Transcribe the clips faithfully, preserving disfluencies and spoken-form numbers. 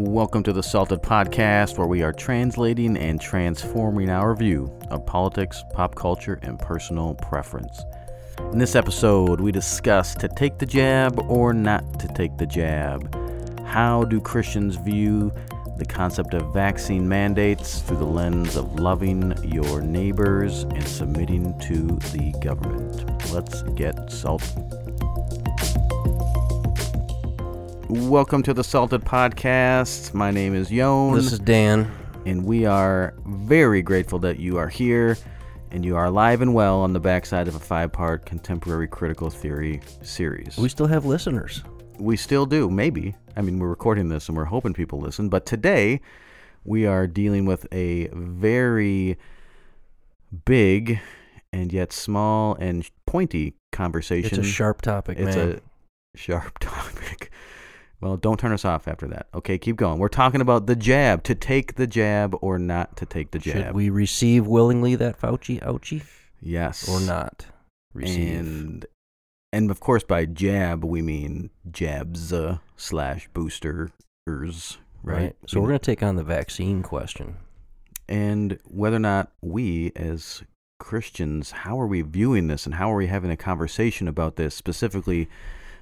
Welcome to the Salted Podcast, where we are translating and transforming our view of politics, pop culture, and personal preference. In this episode, we discuss to take the jab or not to take the jab. How do Christians view the concept of vaccine mandates through the lens of loving your neighbors and submitting to the government? Let's get salted. Welcome to the Salted Podcast. My name is Yon. This is Dan. And we are very grateful that you are here and you are alive and well on the backside of a five-part contemporary critical theory series. We still have listeners. We still do, maybe. I mean, we're recording this and we're hoping people listen. But today, we are dealing with a very big and yet small and pointy conversation. It's a sharp topic, it's man. It's a sharp topic. Well, don't turn us off after that. Okay, keep going. We're talking about the jab, to take the jab or not to take the jab. Should we receive willingly that Fauci ouchie? Yes. Or not? Receive. And, and of course, by jab, we mean jabs uh, slash boosters, right? right. So we're going to take on the vaccine question. And whether or not we, as Christians, how are we viewing this and how are we having a conversation about this specifically?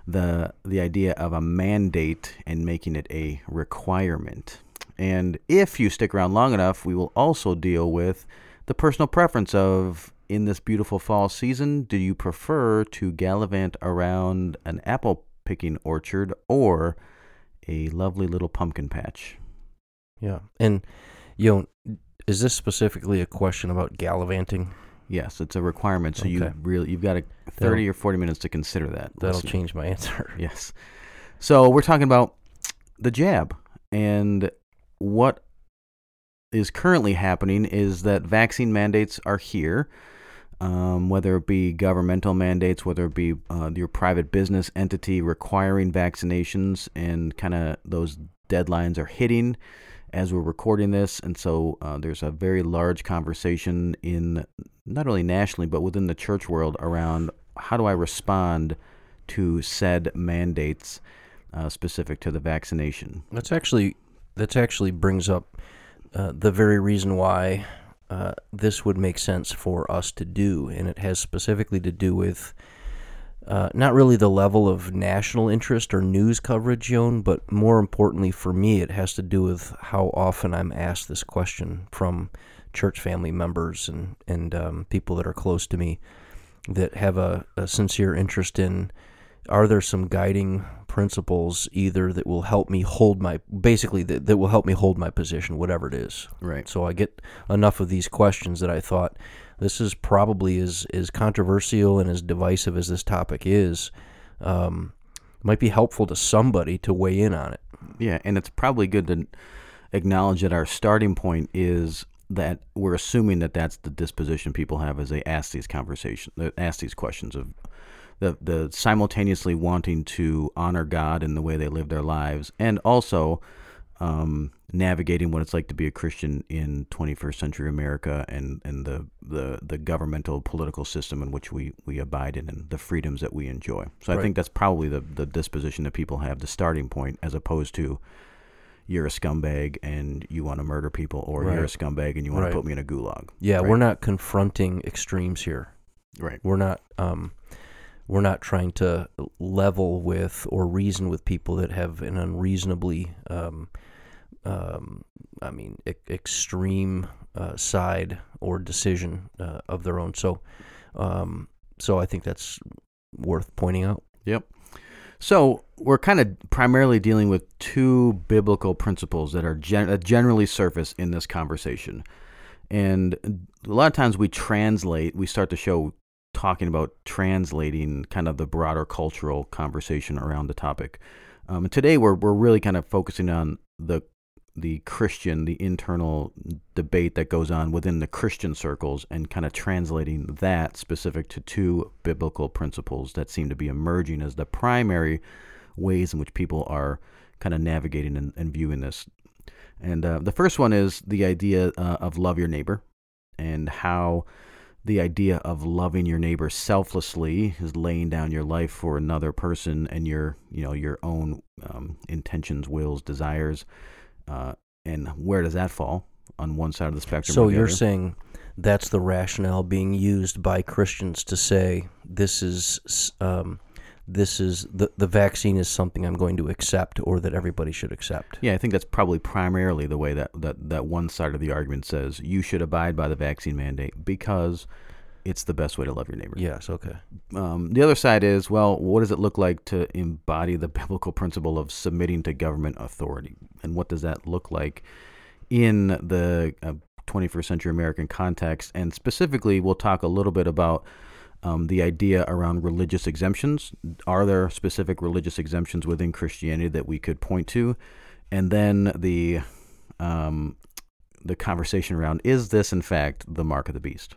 The the idea of a mandate and making it a requirement. And if you stick around long enough, we will also deal with the personal preference of, in this beautiful fall season, do you prefer to gallivant around an apple-picking orchard or a lovely little pumpkin patch? Yeah. And, you know, is this specifically a question about gallivanting? Yes, it's a requirement, so okay. you really, you've got a thirty that'll, or forty minutes to consider that. That'll Listen. change my answer. Yes. So we're talking about the jab, and what is currently happening is that vaccine mandates are here, um, whether it be governmental mandates, whether it be uh, your private business entity requiring vaccinations, and kind of those deadlines are hitting as we're recording this, and so uh, there's a very large conversation in not only nationally but within the church world around how do I respond to said mandates uh, specific to the vaccination. That's actually that's actually brings up uh, the very reason why uh, this would make sense for us to do, and it has specifically to do with uh, not really the level of national interest or news coverage, Yon, but more importantly for me, it has to do with how often I'm asked this question from church family members and, and um, people that are close to me that have a, a sincere interest in, are there some guiding principles either that will help me hold my, basically that, that will help me hold my position, whatever it is. Right. So I get enough of these questions that I thought, this is probably as, as controversial and as divisive as this topic is. Um, might be helpful to somebody to weigh in on it. Yeah, and it's probably good to acknowledge that our starting point is that we're assuming that that's the disposition people have as they ask these conversations, ask these questions of the the simultaneously wanting to honor God in the way they live their lives, and also um, navigating what it's like to be a Christian in twenty-first century America and, and the, the, the governmental political system in which we, we abide in and the freedoms that we enjoy. So right. I think that's probably the, the disposition that people have, the starting point, as opposed to you're a scumbag and you want to murder people, or right. you're a scumbag and you want right. to put me in a gulag. Yeah, right? We're not confronting extremes here. Right. We're not... Um, We're not trying to level with or reason with people that have an unreasonably, um, um, I mean, e- extreme uh, side or decision uh, of their own. So, um, so I think that's worth pointing out. Yep. So we're kind of primarily dealing with two biblical principles that are gen- that generally surface in this conversation, and a lot of times we translate. We start to show. Talking about translating kind of the broader cultural conversation around the topic. Um, and today we're we're really kind of focusing on the the Christian, the internal debate that goes on within the Christian circles and kind of translating that specific to two biblical principles that seem to be emerging as the primary ways in which people are kind of navigating and, and viewing this. And uh, the first one is the idea uh, of love your neighbor, and how the idea of loving your neighbor selflessly is laying down your life for another person and your, you know, your own um, intentions, wills, desires, Uh, and where does that fall? On one side of the spectrum. So you're saying that's the rationale being used by Christians to say this is um, this is the the vaccine is something I'm going to accept, or that everybody should accept. Yeah, I think that's probably primarily the way that, that, that one side of the argument says you should abide by the vaccine mandate because it's the best way to love your neighbor. Yes, okay. Um, the other side is, well, what does it look like to embody the biblical principle of submitting to government authority? And what does that look like in the uh, twenty-first century American context? And specifically, we'll talk a little bit about um, the idea around religious exemptions. Are there specific religious exemptions within Christianity that we could point to? And then the um, the conversation around, is this, in fact, the mark of the beast?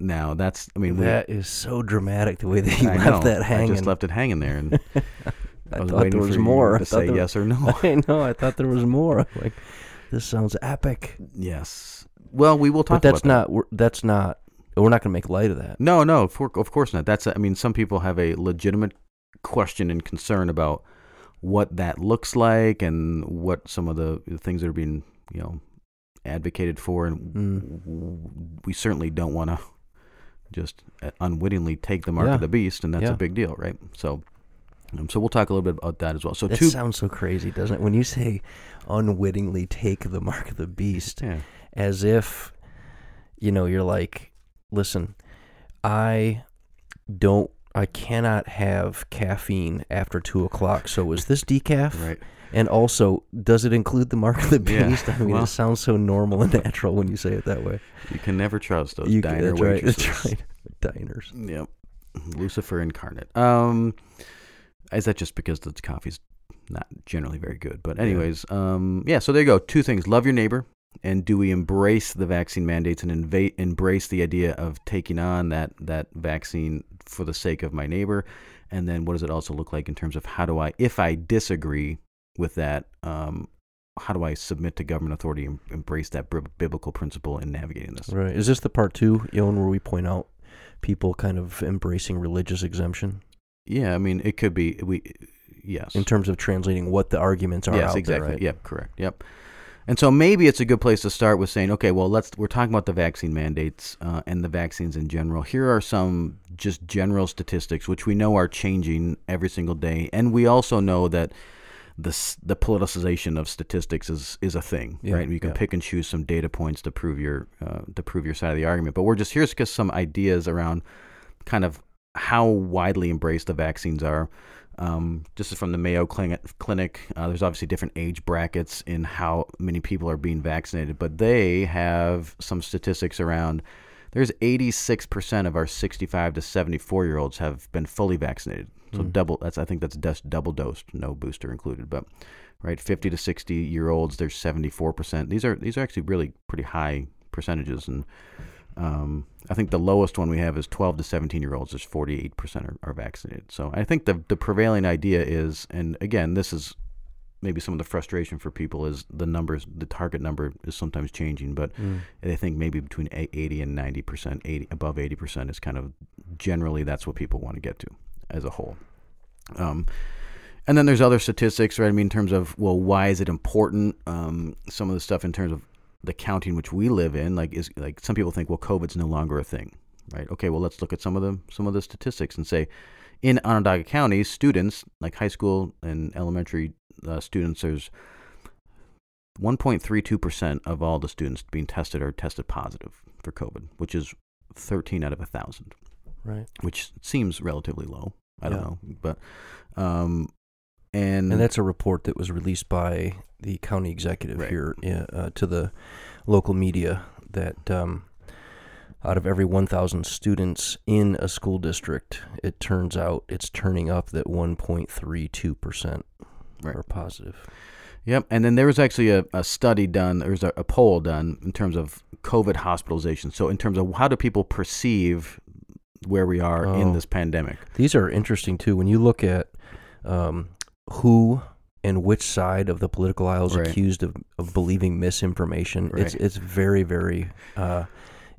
Now that's, I mean, that we, is so dramatic the way that you I left know, that hanging. I just left it hanging there, and I, I was waiting there was for more. You to say there, yes or no. I know. I thought there was more. I'm like, this sounds epic. Yes. Well, we will talk. But that's about not. That. We're, that's not. We're not going to make light of that. No, no. For, of course not. That's. I mean, some people have a legitimate question and concern about what that looks like and what some of the things that are being, you know, advocated for, and mm. we certainly don't want to just unwittingly take the mark yeah. of the beast, and that's yeah. a big deal, right? So um, so we'll talk a little bit about that as well. So That two, sounds so crazy, doesn't it? When you say unwittingly take the mark of the beast, yeah. as if, you know, you're like, listen, I don't, I cannot have caffeine after two o'clock, so is this decaf? Right. And also, does it include the mark of the beast? Yeah. I mean, well, it sounds so normal and natural when you say it that way. You can never trust those you diner can, waitresses. That's right. Diners. Yep. Lucifer incarnate. Um, is that just because the coffee's not generally very good? But anyways, yeah. Um, yeah, so there you go. Two things. Love your neighbor. And do we embrace the vaccine mandates and inv- embrace the idea of taking on that, that vaccine for the sake of my neighbor? And then what does it also look like in terms of how do I, if I disagree with that, um, how do I submit to government authority and embrace that b- biblical principle in navigating this? Right. Is this the part two, Yon, where we point out people kind of embracing religious exemption? Yeah, I mean, it could be, we yes. in terms of translating what the arguments are yes, out exactly. there, right? Yep, correct, yep. And so maybe it's a good place to start with saying, okay, well, let's we're talking about the vaccine mandates uh, and the vaccines in general. Here are some just general statistics, which we know are changing every single day. And we also know that the the politicization of statistics is, is a thing, yeah, right? You can yeah. pick and choose some data points to prove your uh, to prove your side of the argument. But we're just here's just some ideas around kind of how widely embraced the vaccines are. Um, this is from the Mayo Clinic. Uh, there's obviously different age brackets in how many people are being vaccinated, but they have some statistics around. There's eighty-six percent of our sixty-five to seventy-four-year-olds have been fully vaccinated. So mm-hmm. double. That's I think that's des- double dosed, no booster included. But right, fifty to sixty-year-olds, there's seventy-four percent. These are these are actually really pretty high percentages, and um, I think the lowest one we have is twelve to seventeen-year-olds. There's forty-eight percent are, are vaccinated. So I think the the prevailing idea is, and again, this is maybe some of the frustration for people is the numbers, the target number is sometimes changing, but mm. they think maybe between eighty and ninety percent, eighty above eighty percent is kind of generally that's what people want to get to as a whole. Um, and then there's other statistics, right? I mean, in terms of, well, why is it important? Um, some of the stuff in terms of the county in which we live in, like is like some people think, well, COVID's no longer a thing, right? Okay, well, let's look at some of the, some of the statistics and say, in Onondaga County, students, like high school and elementary uh, students, there's one point three two percent of all the students being tested are tested positive for COVID, which is thirteen out of one thousand, right? Which seems relatively low. I yeah. don't know. But, um, and, and that's a report that was released by the county executive right. here uh, to the local media that um, out of every one thousand students in a school district, it turns out it's turning up that one point three two percent right. are positive. Yep. And then there was actually a, a study done, there was a, a poll done in terms of COVID hospitalization. So in terms of how do people perceive where we are oh, in this pandemic? These are interesting, too. When you look at um, who and which side of the political aisle is right. accused of, of believing misinformation, right. it's, it's very, very... Uh,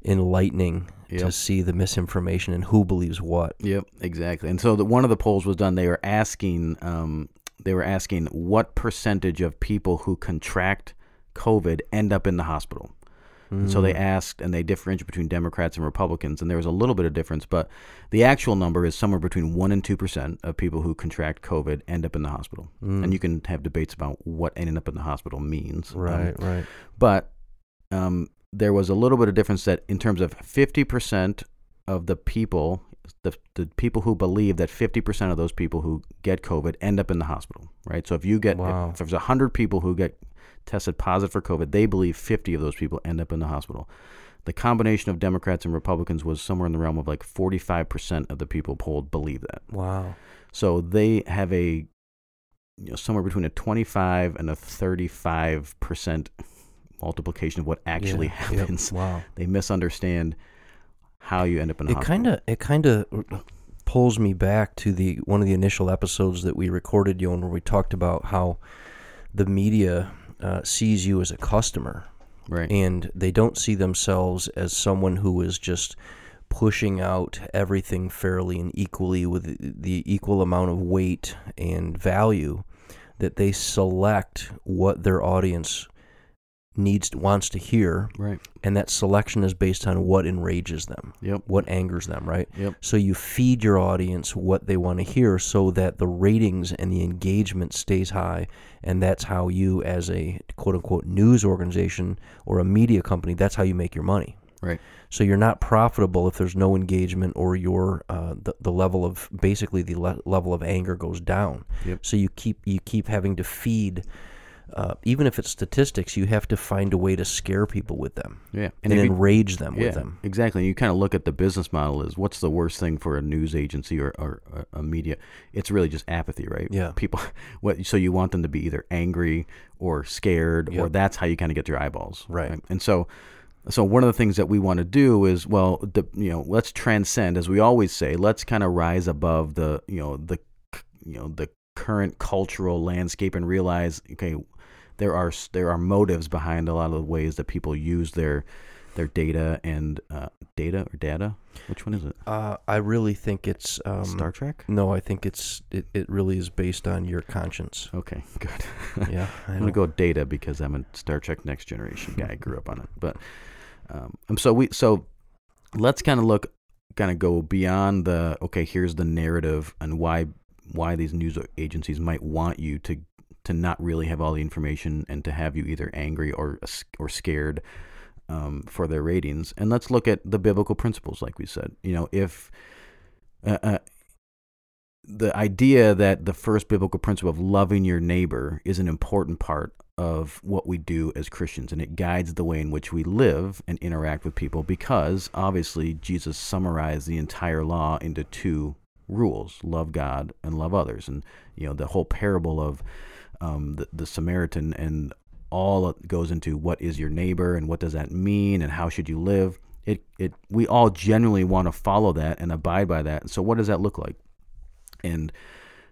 enlightening yep. to see the misinformation and who believes what. Yep, exactly. And so the, one of the polls was done. They were asking um, they were asking what percentage of people who contract COVID end up in the hospital. Mm. And so they asked, and they differentiated between Democrats and Republicans, and there was a little bit of difference, but the actual number is somewhere between one and two percent of people who contract COVID end up in the hospital. Mm. And you can have debates about what ending up in the hospital means. Right, um, right. But um, there was a little bit of difference that in terms of fifty percent of the people, the the people who believe that fifty percent of those people who get COVID end up in the hospital, right? So if you get, wow. if, if there's one hundred people who get tested positive for COVID, they believe fifty of those people end up in the hospital. The combination of Democrats and Republicans was somewhere in the realm of like forty-five percent of the people polled believe that. Wow. So they have a, you know, somewhere between a twenty-five and a thirty-five percent multiplication of what actually yeah. happens. Yep. Wow. They misunderstand how you end up in the it hospital. Kinda, it kind of pulls me back to the one of the initial episodes that we recorded, Yon, where we talked about how the media uh, sees you as a customer. Right. And they don't see themselves as someone who is just pushing out everything fairly and equally with the equal amount of weight and value, that they select what their audience needs, wants to hear, right? And that selection is based on what enrages them, yep. what angers them, right? Yep. So you feed your audience what they want to hear so that the ratings and the engagement stays high, and that's how you, as a quote-unquote news organization or a media company, that's how you make your money. Right. So you're not profitable if there's no engagement, or your uh, the the level of basically the le- level of anger goes down. Yep. So you keep you keep having to feed. Uh, even if it's statistics, you have to find a way to scare people with them, yeah, and, and enrage you, them yeah, with them. Exactly. You kind of look at the business model as what's the worst thing for a news agency or, or, or a media? It's really just apathy, right? Yeah. People. What? So you want them to be either angry or scared, yep. or that's how you kind of get your eyeballs, right? right? And so, so one of the things that we want to do is, well, the, you know, let's transcend, as we always say, let's kind of rise above the, you know, the, you know, the current cultural landscape and realize, okay. There are there are motives behind a lot of the ways that people use their their data and uh, data or data. Which one is it? Uh, I really think it's um, Star Trek. No, I think it's it, it really is based on your conscience. Okay, good. Yeah, I'm gonna go data because I'm a Star Trek Next Generation guy. I grew up on it, but um, so we so let's kind of look, kind of go beyond the okay. Here's the narrative and why why these news agencies might want you to. to not really have all the information and to have you either angry or or scared um, for their ratings. And let's look at the biblical principles, like we said. You know, if uh, uh, the idea that the first biblical principle of loving your neighbor is an important part of what we do as Christians, and it guides the way in which we live and interact with people, because obviously Jesus summarized the entire law into two rules: love God and love others. And, you know, the whole parable of Um, the, the Samaritan and all goes into what is your neighbor and what does that mean and how should you live. It it we all generally want to follow that and abide by that. And so what does that look like? And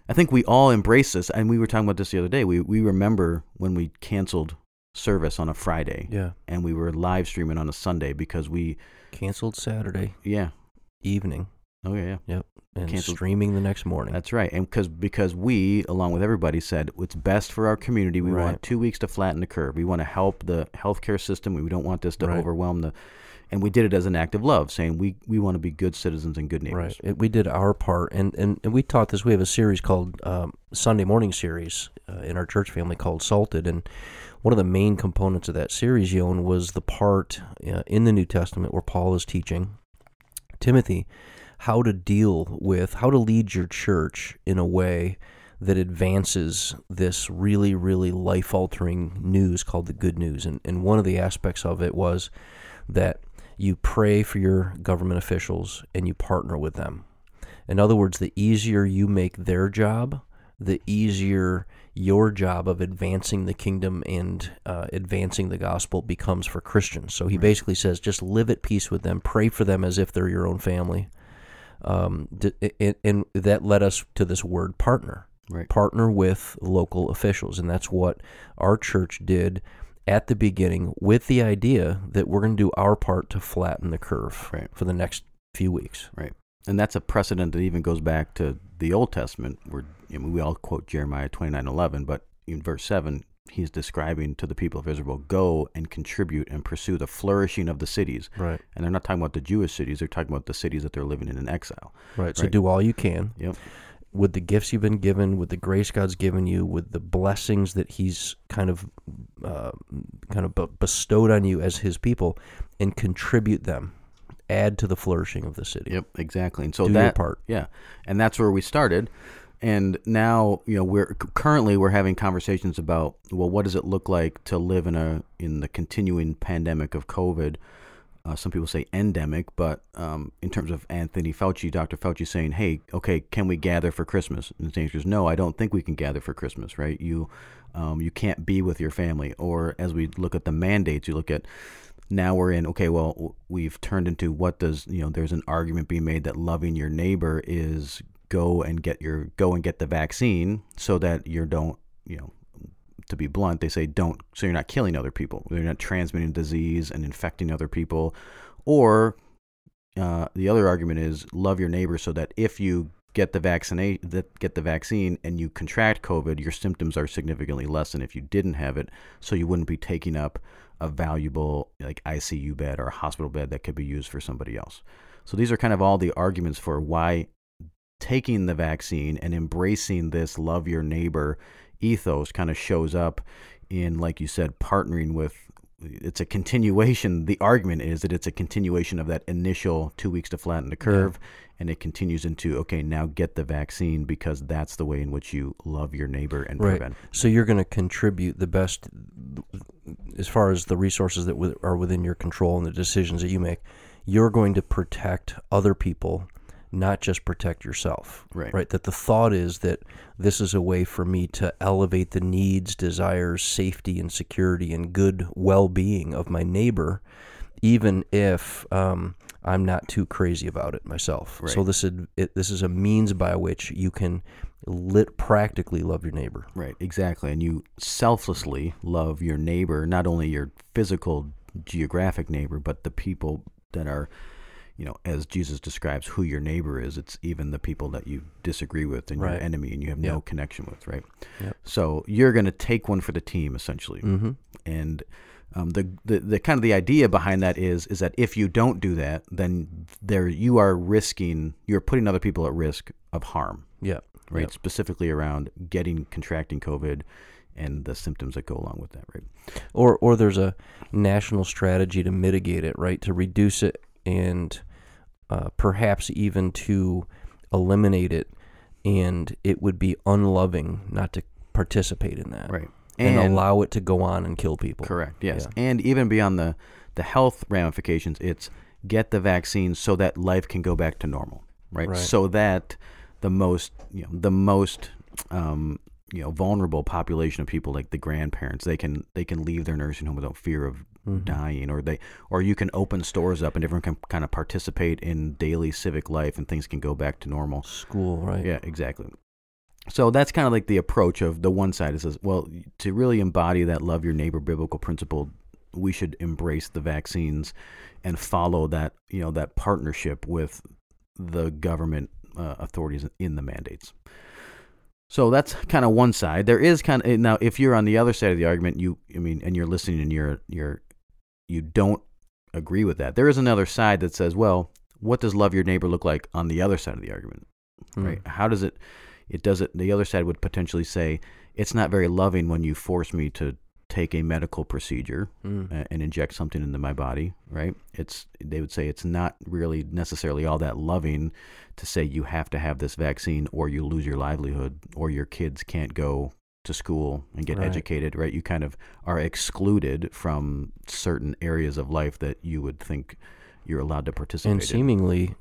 I think we all embrace this. And we were talking about this the other day. We we remember when we canceled service on a Friday, yeah, and we were live streaming on a Sunday because we canceled Saturday, yeah, evening. Oh yeah, yeah. Yep. And canceled. Streaming the next morning. That's right. And because because we, along with everybody, said it's best for our community. We right. want two weeks to flatten the curve. We want to help the healthcare system. We don't want this to right. overwhelm the. And we did it as an act of love, saying we, we want to be good citizens and good neighbors. Right. It, we did our part, and, and, and we taught this. We have a series called um, Sunday Morning Series uh, in our church family called Salted, and one of the main components of that series, Yon, was the part uh, in the New Testament where Paul is teaching Timothy how to deal with, how to lead your church in a way that advances this really, really life-altering news called the good news. And, and one of the aspects of it was that you pray for your government officials and you partner with them. In other words, the easier you make their job, the easier your job of advancing the kingdom and uh, advancing the gospel becomes for Christians. So he basically says, just live at peace with them, pray for them as if they're your own family. Um, and, and that led us to this word partner, right. Partner with local officials. And that's what our church did at the beginning, with the idea that we're going to do our part to flatten the curve right. for the next few weeks. Right. And that's a precedent that even goes back to the Old Testament, where, you know, we all quote Jeremiah twenty-nine eleven, but in verse seven, he's describing to the people of Israel, go and contribute and pursue the flourishing of the cities. Right. And they're not talking about the Jewish cities. They're talking about the cities that they're living in in exile. Right. right? So do all you can. Yep. With the gifts you've been given, with the grace God's given you, with the blessings that he's kind of uh, kind of b- bestowed on you as his people, and contribute them. Add to the flourishing of the city. Yep, exactly. And so do that your part. Yeah. And that's where we started. And now, you know, we're currently we're having conversations about, well, what does it look like to live in a in the continuing pandemic of COVID? Uh, some people say endemic, but um, in terms of Anthony Fauci, Doctor Fauci saying, hey, okay, can we gather for Christmas? And the answer is no, I don't think we can gather for Christmas, right? You, um, you can't be with your family. Or as we look at the mandates, you look at now we're in, okay, well, we've turned into what does, you know, there's an argument being made that loving your neighbor is go and get your, go and get the vaccine so that you don't, you know, to be blunt, they say don't, so you're not killing other people. You're not transmitting disease and infecting other people. Or uh, the other argument is love your neighbor so that if you get the vaccine, that get the vaccine and you contract COVID, your symptoms are significantly less than if you didn't have it. So you wouldn't be taking up a valuable like I C U bed or a hospital bed that could be used for somebody else. So these are kind of all the arguments for why taking the vaccine and embracing this love your neighbor ethos kind of shows up in, like you said, partnering with, it's a continuation, the argument is that it's a continuation of that initial two weeks to flatten the curve, yeah. and it continues into, okay, now get the vaccine because that's the way in which you love your neighbor and right. prevent. So you're going to contribute the best as far as the resources that are within your control and the decisions that you make. You're going to protect other people, not just protect yourself, right. right? That the thought is that this is a way for me to elevate the needs, desires, safety, and security, and good well-being of my neighbor, even if um, I'm not too crazy about it myself. Right. So this is it, this is a means by which you can lit practically love your neighbor. Right, exactly. And you selflessly love your neighbor, not only your physical, geographic neighbor, but the people that are, you know, as Jesus describes who your neighbor is, it's even the people that you disagree with and right. your enemy and you have yep. no connection with, right? Yep. So you're going to take one for the team, essentially. Mm-hmm. And um, the, the the kind of the idea behind that is is that if you don't do that, then there you are risking, you're putting other people at risk of harm. Yeah. Right? Yep. Specifically around getting, contracting COVID and the symptoms that go along with that, right? Or, or there's a national strategy to mitigate it, right? To reduce it and Uh, perhaps even to eliminate it, and it would be unloving not to participate in that. Right. And, and allow it to go on and kill people. Correct, yes. Yeah. And even beyond the, the health ramifications, it's get the vaccine so that life can go back to normal, right? right. So that the most, you know, the most um, you know, vulnerable population of people, like the grandparents, they can they can leave their nursing home without fear of mm-hmm. dying, or they, or you can open stores up and everyone can kind of participate in daily civic life and things can go back to normal. School, right? Yeah, exactly. So that's kind of like the approach of the one side. It says, well, to really embody that love your neighbor biblical principle, we should embrace the vaccines and follow that, you know, that partnership with the government uh, authorities in the mandates. So that's kind of one side. There is kind of, now if you're on the other side of the argument, you, I mean, and you're listening and you're, you're, you don't agree with that. There is another side that says, well, what does love your neighbor look like on the other side of the argument? Mm-hmm. Right? How does it, it does it, the other side would potentially say, it's not very loving when you force me to take a medical procedure mm. and, and inject something into my body, right? It's, they would say it's not really necessarily all that loving to say you have to have this vaccine or you lose your livelihood or your kids can't go to school and get right. educated, right? You kind of are excluded from certain areas of life that you would think you're allowed to participate in. And seemingly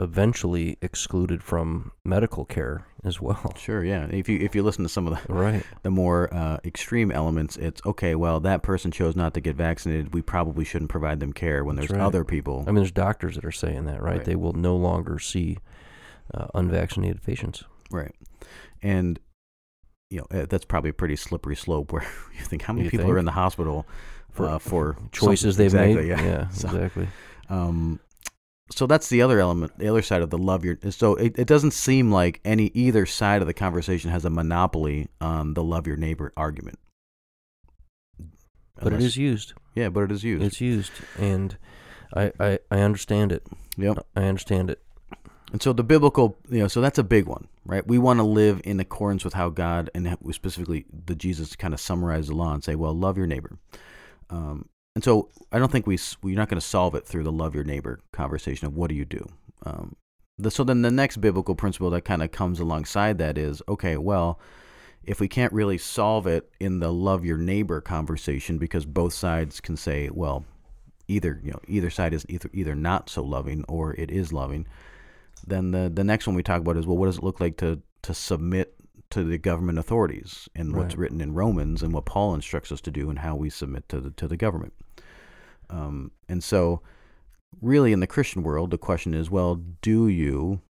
eventually excluded from medical care as well. Sure, yeah. If you if you listen to some of the right. the more uh, extreme elements, it's okay, well, that person chose not to get vaccinated. We probably shouldn't provide them care when there's right. other people. I mean, there's doctors that are saying that, right? right. They will no longer see uh, unvaccinated patients. Right. And, you know, that's probably a pretty slippery slope where you think how many you people think? are in the hospital for, uh, for choices something. they've exactly, made. Yeah, yeah so, exactly. Um So that's the other element, the other side of the love your. So it, it doesn't seem like any either side of the conversation has a monopoly on the love your neighbor argument. Unless, but it is used. Yeah, but it is used. It's used, and I, I, I understand it. Yep. I understand it. And so the biblical, you know, so that's a big one, right? We want to live in accordance with how God and specifically the Jesus kind of summarized the law and say, well, love your neighbor. Um, and so I don't think we, we're not going to solve it through the love your neighbor conversation of what do you do? Um, the, so then the next biblical principle that kind of comes alongside that is, okay, well, if we can't really solve it in the love your neighbor conversation, because both sides can say, well, either, you know, either side is either, either not so loving or it is loving. Then the, the next one we talk about is, well, what does it look like to, to submit to the government authorities and what's right. written in Romans and what Paul instructs us to do and how we submit to the, to the government. Um, and so really in the Christian world, the question is, well, do you,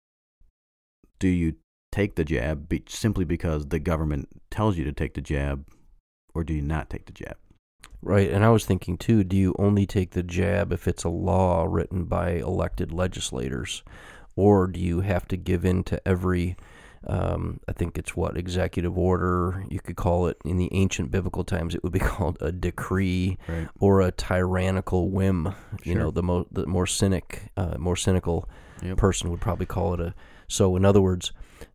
do you take the jab be, simply because the government tells you to take the jab, or do you not take the jab? Right, and I was thinking too, do you only take the jab if it's a law written by elected legislators? Or do you have to give in to every, um, I think it's what, executive order, you could call it, in the ancient biblical times, it would be called a decree right. or a tyrannical whim. Sure. You know, the, mo- the more cynic, uh, more cynical yep. person would probably call it a, so in other words,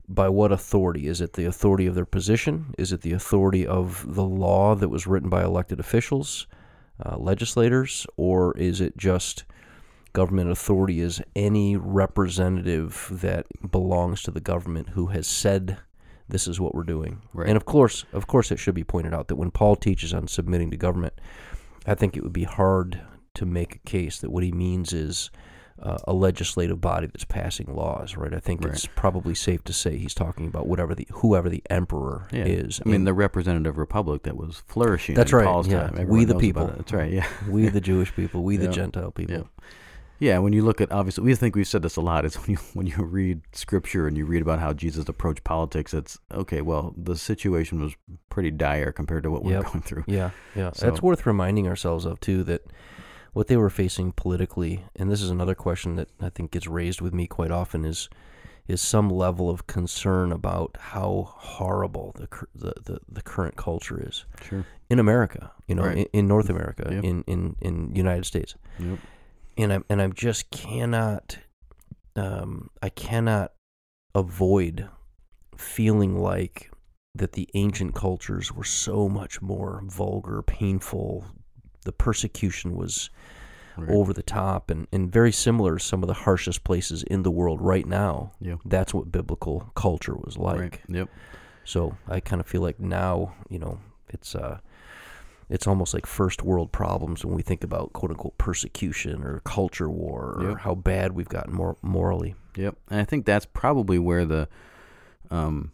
by what authority? Is it the authority of their position? Is it the authority of the law that was written by elected officials, uh, legislators, or is it just... Government authority is any representative that belongs to the government who has said this is what we're doing. Right. And of course, of course it should be pointed out that when Paul teaches on submitting to government, I think it would be hard to make a case that what he means is uh, a legislative body that's passing laws, right? I think right. it's probably safe to say he's talking about whatever the whoever the emperor yeah. is. I mean, in, the representative republic that was flourishing that's in right. Paul's yeah. time. Everyone we the people. That's right, yeah. We the Jewish people. We yeah. the Gentile people. Yeah. Yeah, when you look at, obviously, we think we've said this a lot, is when you, when you read Scripture and you read about how Jesus approached politics, it's, okay, well, the situation was pretty dire compared to what we're yep. going through. Yeah, yeah. So, that's worth reminding ourselves of, too, that what they were facing politically, and this is another question that I think gets raised with me quite often, is is some level of concern about how horrible the the, the, the current culture is. Sure. In America, you know, right. in, in North America, yep. in, in, in United States. Yep. And I and I just cannot, um, I cannot avoid feeling like that the ancient cultures were so much more vulgar, painful. The persecution was right. over the top and, and very similar to some of the harshest places in the world right now. Yeah. That's what biblical culture was like. Right. Yep. So I kind of feel like now, you know, it's... Uh, It's almost like first world problems when we think about quote unquote persecution or culture war or yep. how bad we've gotten mor- morally. Yep, and I think that's probably where the, um,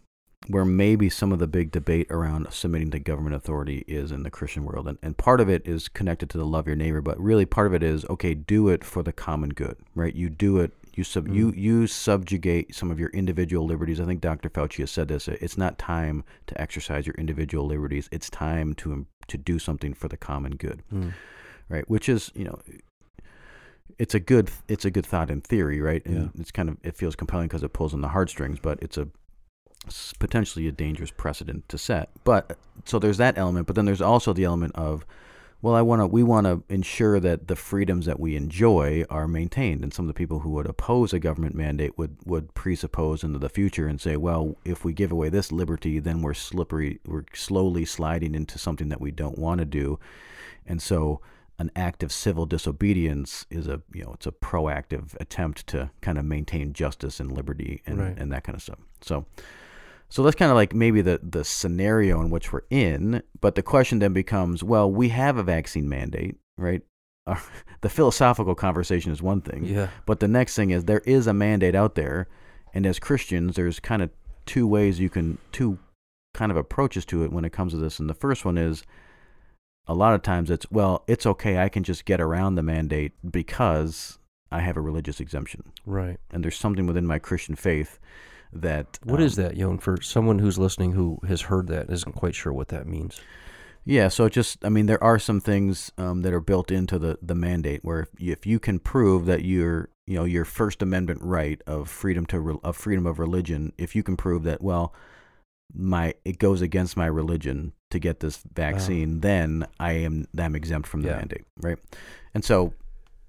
where maybe some of the big debate around submitting to government authority is in the Christian world, and and part of it is connected to the love your neighbor, but really part of it is okay, do it for the common good, right? You do it, you sub, mm. you you subjugate some of your individual liberties. I think Doctor Fauci has said this: it's not time to exercise your individual liberties; it's time to improve. to do something for the common good, mm. right? Which is, you know, it's a good, it's a good thought in theory, right? And yeah. it's kind of, it feels compelling because it pulls on the heartstrings, but it's a it's potentially a dangerous precedent to set. But so there's that element, but then there's also the element of, well, I want to, we want to ensure that the freedoms that we enjoy are maintained. And some of the people who would oppose a government mandate would, would presuppose into the future and say, well, if we give away this liberty, then we're slippery, we're slowly sliding into something that we don't want to do. And so an act of civil disobedience is a, you know, it's a proactive attempt to kind of maintain justice and liberty and, right. and that kind of stuff. So, So that's kind of like maybe the, the scenario in which we're in, but the question then becomes, well, we have a vaccine mandate, right? Our, the philosophical conversation is one thing, yeah. but the next thing is there is a mandate out there, and as Christians, there's kind of two ways you can, two kind of approaches to it when it comes to this, and the first one is a lot of times it's, well, it's okay, I can just get around the mandate because I have a religious exemption. Right. And there's something within my Christian faith that what um, is that, Yon? For someone who's listening who has heard that isn't quite sure what that means. Yeah, so it just I mean, there are some things um, that are built into the, the mandate where if you, if you can prove that you're you know, your First Amendment right of freedom to re- of freedom of religion, if you can prove that, well, my it goes against my religion to get this vaccine, wow. then I am I'm exempt from the yeah. mandate, right? And so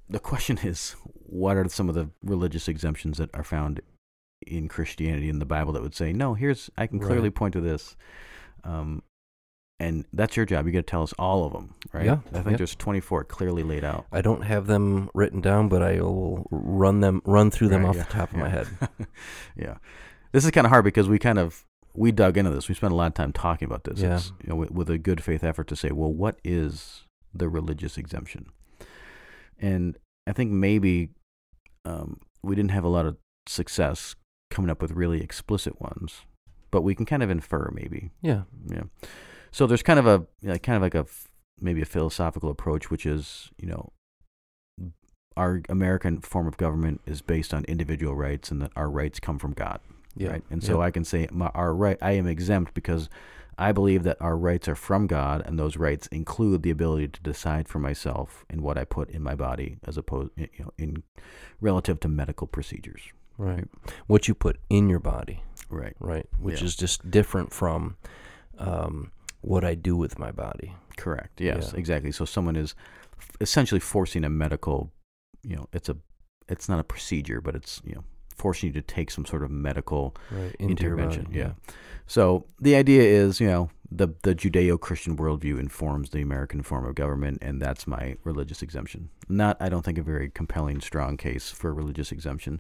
the question is, what are some of the religious exemptions that are found in Christianity in the Bible that would say, no, here's I can clearly right. point to this, um, and that's your job. You got to tell us all of them, right? Yeah, I think yeah. there's twenty-four clearly laid out. I don't have them written down, but I will run them run through them right, off yeah, the top of yeah. my head. yeah, this is kind of hard because we kind of. We dug into this. We spent a lot of time talking about this yeah. you know, with, with a good faith effort to say, well, what is the religious exemption? And I think maybe um, we didn't have a lot of success coming up with really explicit ones, but we can kind of infer maybe. Yeah. Yeah. So there's kind of a, you know, kind of like a, maybe a philosophical approach, which is, you know, our American form of government is based on individual rights and that our rights come from God. Yeah. Right? And so yeah. I can say my, our right, I am exempt because I believe that our rights are from God, and those rights include the ability to decide for myself and what I put in my body, as opposed, you know, in relative to medical procedures. Right. What you put in your body. Right. Right. Which yeah. is just different from um, what I do with my body. Correct. Yes. Yeah. Exactly. So someone is f- essentially forcing a medical, you know, it's a, it's not a procedure, but it's, you know. forcing you to take some sort of medical right, intervention. Body, yeah. yeah. So the idea is, you know, the, the Judeo-Christian worldview informs the American form of government, and that's my religious exemption. Not, I don't think, a very compelling, strong case for religious exemption.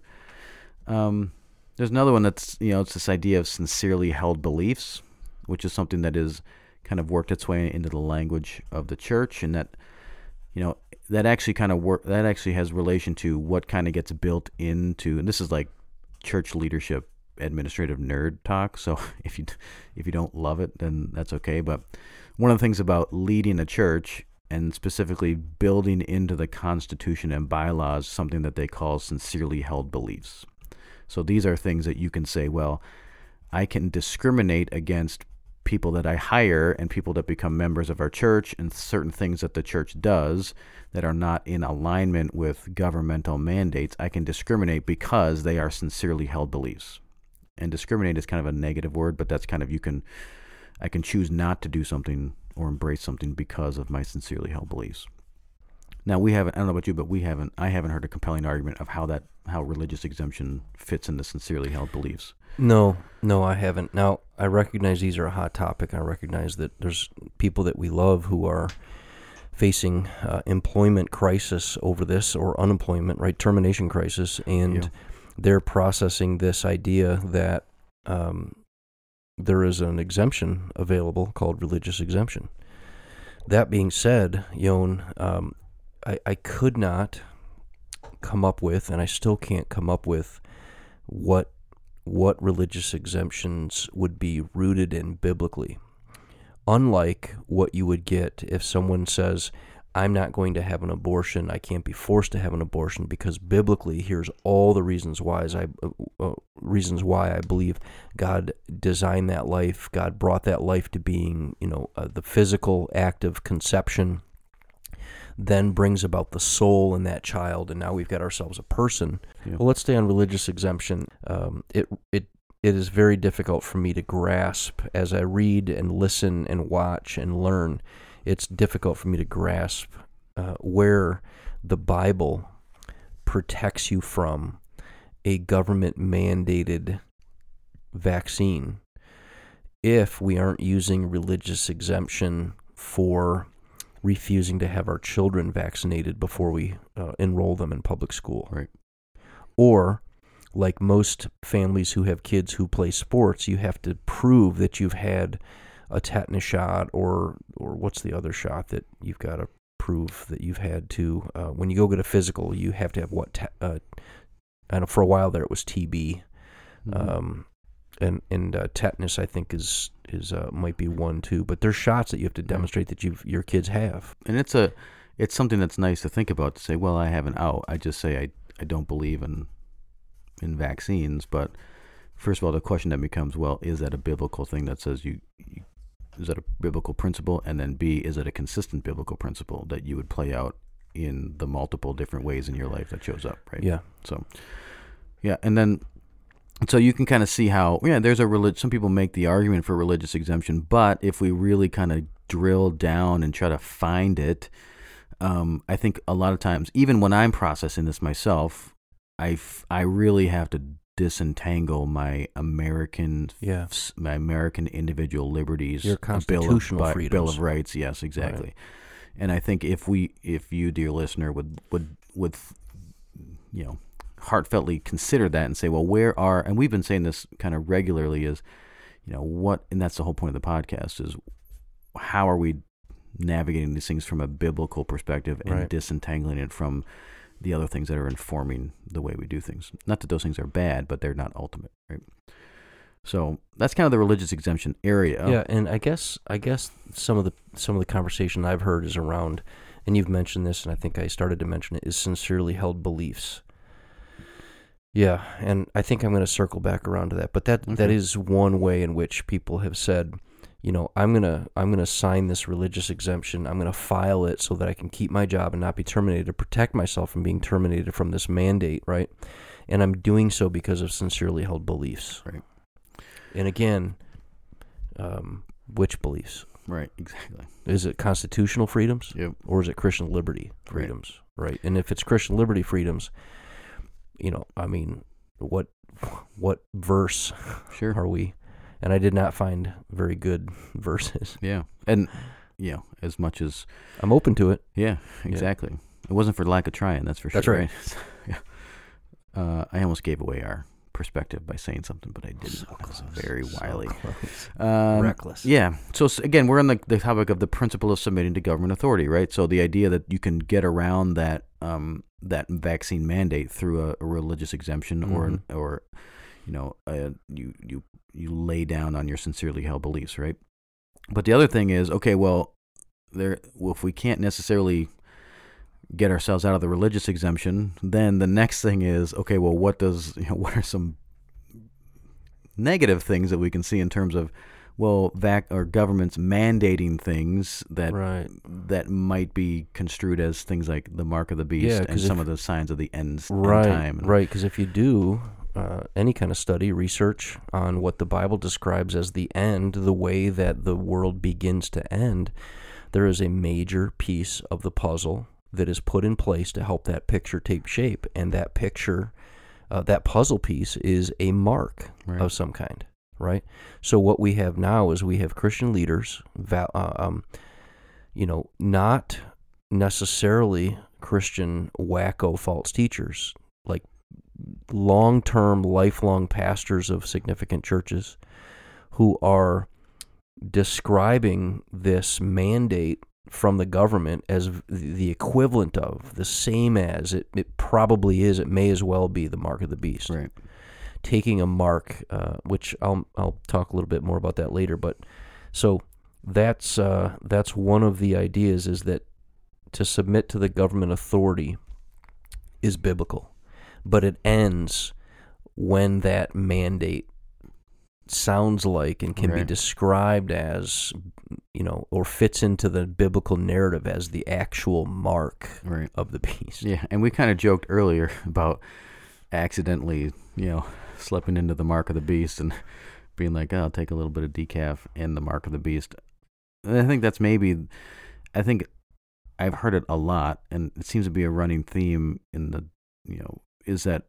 Um, there's another one that's, you know, it's this idea of sincerely held beliefs, which is something that is kind of worked its way into the language of the church, and that, you know, that actually kind of work. That actually has relation to what kind of gets built into, and this is like church leadership, administrative nerd talk. So if you if you don't love it, then that's okay. But one of the things about leading a church, and specifically building into the Constitution and bylaws, something that they call sincerely held beliefs. So these are things that you can say, well, I can discriminate against people that I hire and people that become members of our church and certain things that the church does that are not in alignment with governmental mandates. I can discriminate because they are sincerely held beliefs. And discriminate is kind of a negative word, but that's kind of, you can, I can choose not to do something or embrace something because of my sincerely held beliefs. Now we haven't, I don't know about you, but we haven't, I haven't heard a compelling argument of how that, how religious exemption fits into sincerely held beliefs. No, no, I haven't. Now, I recognize these are a hot topic. I recognize that there's people that we love who are facing uh, employment crisis over this, or unemployment, right? Termination crisis. And yeah. they're processing this idea that um, there is an exemption available called religious exemption. That being said, Yon, um, I, I could not come up with, and I still can't come up with, what what religious exemptions would be rooted in biblically, unlike what you would get if someone says, I'm not going to have an abortion, I can't be forced to have an abortion because biblically here's all the reasons why I uh, uh, reasons why I believe God designed that life, God brought that life to being, you know, uh, the physical act of conception then brings about the soul in that child, and now we've got ourselves a person. Yeah. Well, let's stay on religious exemption. Um, it it it is very difficult for me to grasp as I read and listen and watch and learn. It's difficult for me to grasp uh, where the Bible protects you from a government-mandated vaccine if we aren't using religious exemption for refusing to have our children vaccinated before we uh, enroll them in public school. Right. Or, like most families who have kids who play sports, you have to prove that you've had a tetanus shot, or or what's the other shot that you've got to prove that you've had to. Uh, when you go get a physical, you have to have what? Te- uh, I know for a while there it was T B. Mm-hmm. Um, and and uh, tetanus, I think, is is uh, might be one too. But there's shots that you have to demonstrate that you've your kids have. And it's a it's something that's nice to think about, to say, well, I have an out. I just say I, I don't believe in in vaccines. But first of all, the question then becomes, well, is that a biblical thing that says you, you is that a biblical principle? And then B, is it a consistent biblical principle that you would play out in the multiple different ways in your life that shows up, right? Yeah. So, yeah. And then, so you can kind of see how, yeah, there's a relig- some people make the argument for religious exemption, but if we really kind of drill down and try to find it, um, I think a lot of times, even when I'm processing this myself, I, f- I really have to disentangle my American, yeah. f- my American individual liberties, your constitutional bill of, freedoms, Bill of Rights. Yes, exactly. Right. And I think if we, if you, dear listener, would, would, would, you know, heartfeltly consider that and say, well, where are, and we've been saying this kind of regularly is, you know, what, and that's the whole point of the podcast is how are we navigating these things from a biblical perspective and right. disentangling it from the other things that are informing the way we do things. Not that those things are bad, but they're not ultimate, right? So that's kind of the religious exemption area. Yeah, and I guess I guess some of the some of the conversation I've heard is around, and you've mentioned this, and I think I started to mention it, is sincerely held beliefs. Yeah, and I think I'm going to circle back around to that, but that okay. that is one way in which people have said, you know, I'm gonna I'm gonna sign this religious exemption. I'm gonna file it so that I can keep my job and not be terminated, to protect myself from being terminated from this mandate, right? And I'm doing so because of sincerely held beliefs, right? And again, um, which beliefs? Right, exactly. Is it constitutional freedoms? Yep. Or is it Christian liberty freedoms? Right. right. And if it's Christian liberty freedoms, you know, I mean, what what verse sure. are we? And I did not find very good verses. Yeah. And, you know, as much as... I'm open to it. Yeah, exactly. Yeah. It wasn't for lack of trying, that's for sure. That's right. right? yeah. uh, I almost gave away our perspective by saying something, but I didn't. So close. I was very so wily. Close. Um, Reckless. Yeah. So, again, we're on the, the topic of the principle of submitting to government authority, right? So the idea that you can get around that um, that vaccine mandate through a, a religious exemption mm-hmm. or, an, or you know, uh, you... you you lay down on your sincerely held beliefs, right? But the other thing is, okay, well, there. Well, if we can't necessarily get ourselves out of the religious exemption, then the next thing is, okay, well, what does, you know, what are some negative things that we can see in terms of, well, vac or governments mandating things that right. that might be construed as things like the mark of the beast yeah, and some if, of the signs of the end, right, end time. Right, because if you do... Uh, any kind of study, research on what the Bible describes as the end, the way that the world begins to end, there is a major piece of the puzzle that is put in place to help that picture take shape. And that picture, uh, that puzzle piece is a mark right. of some kind, right? So what we have now is we have Christian leaders, um, you know, not necessarily Christian wacko false teachers, like long-term, lifelong pastors of significant churches who are describing this mandate from the government as the equivalent of, the same as, it, it probably is, it may as well be the mark of the beast. Right. Taking a mark, uh, which I'll I'll talk a little bit more about that later, but so that's uh, that's one of the ideas is that to submit to the government authority is biblical. But it ends when that mandate sounds like and can right. be described as, you know, or fits into the biblical narrative as the actual mark right. of the beast. Yeah, and we kind of joked earlier about accidentally, you know, slipping into the mark of the beast and being like, oh, I'll take a little bit of decaf and the mark of the beast. And I think that's maybe, I think I've heard it a lot, and it seems to be a running theme in the, you know, is that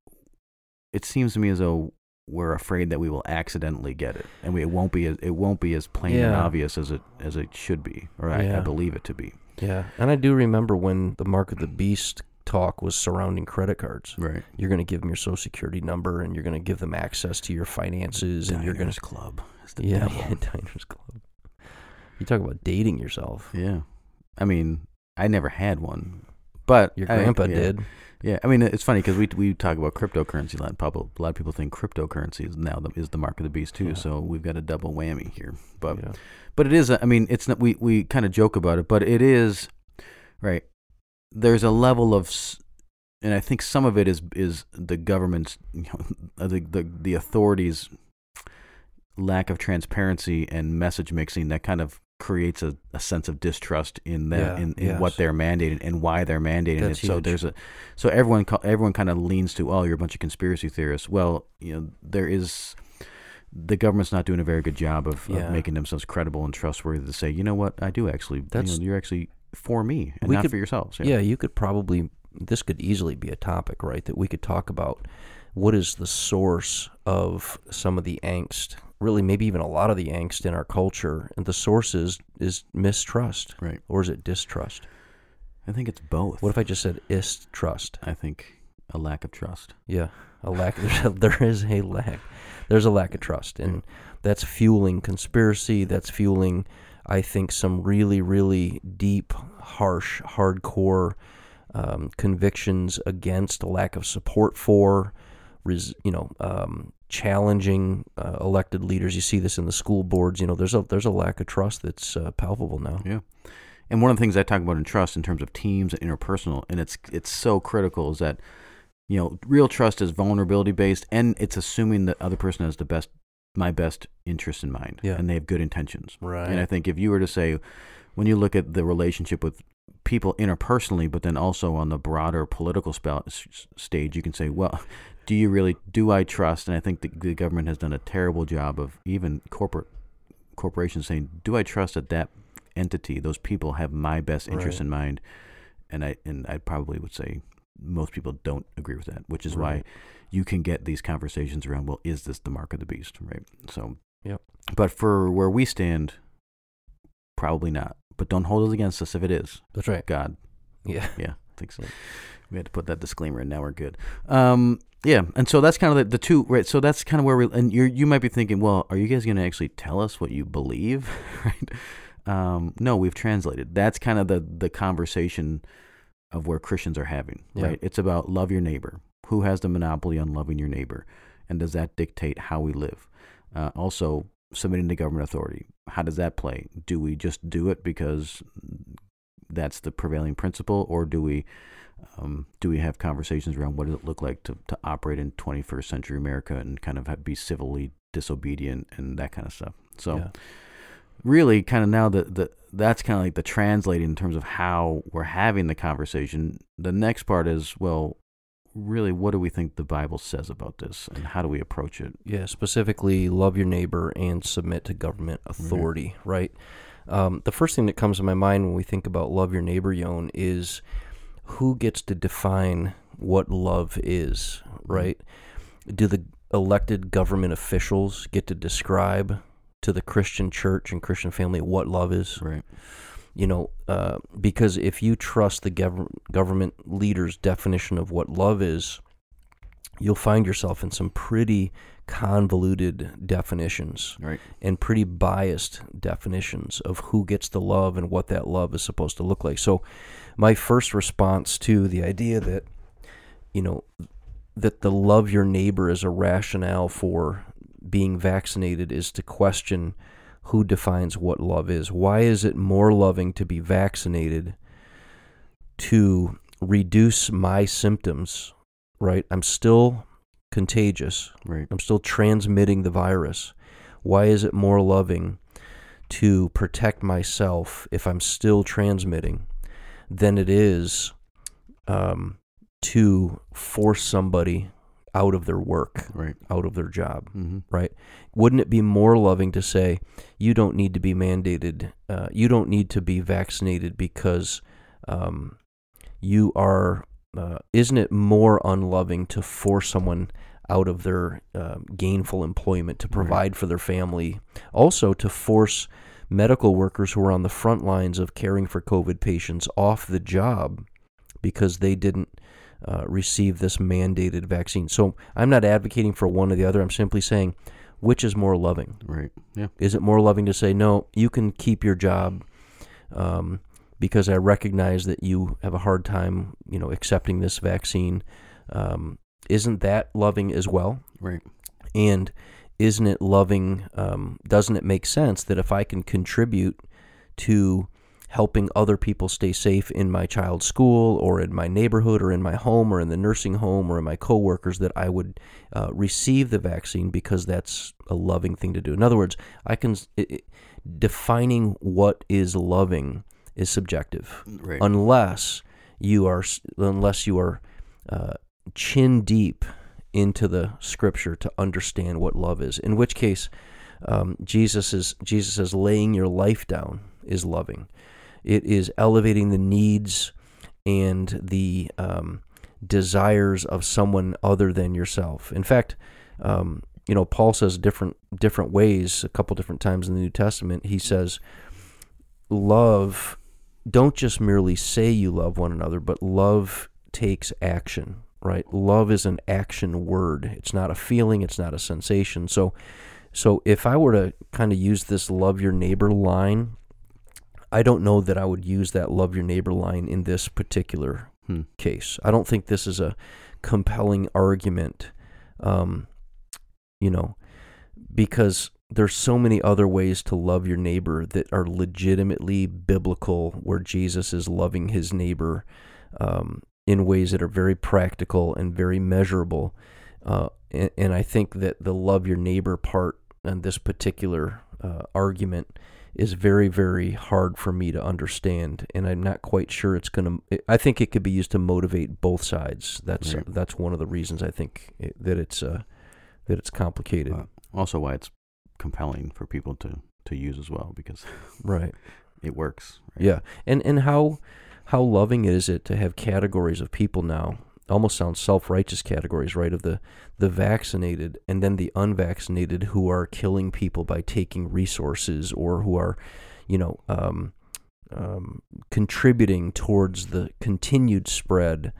it seems to me as though we're afraid that we will accidentally get it, and we, it won't be as, it won't be as plain yeah. and obvious as it as it should be, or I, yeah. I believe it to be. Yeah, and I do remember when the Mark of the Beast talk was surrounding credit cards. Right, you're going to give them your Social Security number, and you're going to give them access to your finances, the and you're going to club. It's the yeah, yeah, Diners Club. You talk about dating yourself. Yeah, I mean, I never had one, but your grandpa I, yeah. did. Yeah, I mean, it's funny because we we talk about cryptocurrency a lot. Probably a lot of people think cryptocurrency is now the, is the mark of the beast too. Yeah. So we've got a double whammy here. But yeah. but it is. I mean, it's not. We, we kind of joke about it, but it is right. There's a level of, and I think some of it is is the government's, you know, the the the authorities' lack of transparency and message mixing that kind of creates a, a sense of distrust in the, yeah, in, in yes. what they're mandating and why they're mandating That's it. Huge. So there's a, so everyone everyone kind of leans to, oh, you're a bunch of conspiracy theorists. Well, you know, there is. The government's not doing a very good job of, yeah. of making themselves credible and trustworthy to say, you know what, I do actually. That's, you know, you're actually for me and not could, for yourselves. Yeah. yeah, you could probably, this could easily be a topic, right, that we could talk about. What is the source of some of the angst, really maybe even a lot of the angst in our culture? And the source is, is mistrust. Right. Or is it distrust? I think it's both. What if I just said is-trust? I think a lack of trust. Yeah, a lack. There's a, there is a lack. There's a lack of trust, and that's fueling conspiracy. That's fueling, I think, some really, really deep, harsh, hardcore um, convictions against, a lack of support for, res, you know, um, challenging uh, elected leaders. You see this in the school boards. You know, there's a there's a lack of trust that's uh, palpable now. Yeah. And one of the things I talk about in trust in terms of teams and interpersonal, and it's it's so critical, is that, you know, real trust is vulnerability based, and it's assuming that other person has the best, my best interest in mind, yeah. and they have good intentions. Right. And I think if you were to say, when you look at the relationship with people interpersonally, but then also on the broader political sp- stage, you can say, well, do you really, do I trust? And I think the, the government has done a terrible job of even corporate corporations saying, do I trust that that entity, those people have my best interest right. in mind? And I and I probably would say, most people don't agree with that, which is right. why you can get these conversations around, well, is this the mark of the beast, right? So, yep. But for where we stand, probably not. But don't hold it against us if it is. That's right. God. Yeah. Yeah, I think so. We had to put that disclaimer in. Now we're good. Um, yeah, and so that's kind of the, the two, right? So that's kind of where we, and you you might be thinking, well, are you guys going to actually tell us what you believe, right? Um, no, we've translated. That's kind of the, the conversation of where Christians are having, right? Yeah. It's about love your neighbor. Who has the monopoly on loving your neighbor? And does that dictate how we live? Uh, also, submitting to government authority. How does that play? Do we just do it because that's the prevailing principle, or do we um, do we have conversations around what does it look like to, to operate in twenty-first century America and kind of have, be civilly disobedient and that kind of stuff? So yeah. really kind of now the, the that's kind of like the translating in terms of how we're having the conversation. The next part is, well, really, what do we think the Bible says about this, and how do we approach it? Yeah, specifically, love your neighbor and submit to government authority, mm-hmm. right? Um, the first thing that comes to my mind when we think about love your neighbor, Yon, is who gets to define what love is, right? Do the elected government officials get to describe to the Christian church and Christian family what love is? Right. You know, uh, because if you trust the gov- government leader's definition of what love is, you'll find yourself in some pretty convoluted definitions, right. and pretty biased definitions of who gets the love and what that love is supposed to look like. So my first response to the idea that, you know, that the love your neighbor is a rationale for being vaccinated is to question who defines what love is. Why is it more loving to be vaccinated, to reduce my symptoms, right? I'm still contagious. Right. I'm still transmitting the virus. Why is it more loving to protect myself if I'm still transmitting than it is um, to force somebody out of their work, right. out of their job, mm-hmm. right? Wouldn't it be more loving to say, you don't need to be mandated, uh, you don't need to be vaccinated because um, you are, uh, isn't it more unloving to force someone out of their uh, gainful employment to provide right. for their family? Also to force medical workers who are on the front lines of caring for COVID patients off the job because they didn't Uh, receive this mandated vaccine. So I'm not advocating for one or the other. I'm simply saying, which is more loving? Right. Yeah. Is it more loving to say, no, you can keep your job um, because I recognize that you have a hard time, you know, accepting this vaccine. Um, isn't that loving as well? Right. And isn't it loving, um, doesn't it make sense that if I can contribute to helping other people stay safe in my child's school or in my neighborhood or in my home or in the nursing home or in my coworkers, that I would uh, receive the vaccine because that's a loving thing to do? In other words, I can. It, it, defining what is loving is subjective, right. unless you are unless you are uh, chin deep into the Scripture to understand what love is. In which case, um, Jesus is Jesus is laying your life down is loving. It is elevating the needs and the um, desires of someone other than yourself. In fact, um, you know, Paul says different different ways, a couple different times in the New Testament, he says, love, don't just merely say you love one another, but love takes action, right? Love is an action word. It's not a feeling, it's not a sensation. So, so if I were to kind of use this love your neighbor line, I don't know that I would use that love your neighbor line in this particular hmm. case. I don't think this is a compelling argument, um, you know, because there's so many other ways to love your neighbor that are legitimately biblical, where Jesus is loving his neighbor um, in ways that are very practical and very measurable. Uh, and, and I think that the love your neighbor part on this particular uh, argument is very, very hard for me to understand, and I'm not quite sure it's going to... I think it could be used to motivate both sides. That's right. That's one of the reasons I think it, that it's uh, that it's complicated. Uh, also, why it's compelling for people to, to use as well, because right, it works. Right? Yeah, and and how how loving is it to have categories of people now? Almost sounds self-righteous categories, right? Of the, the vaccinated and then the unvaccinated who are killing people by taking resources, or who are, you know, um, um, contributing towards the continued spread.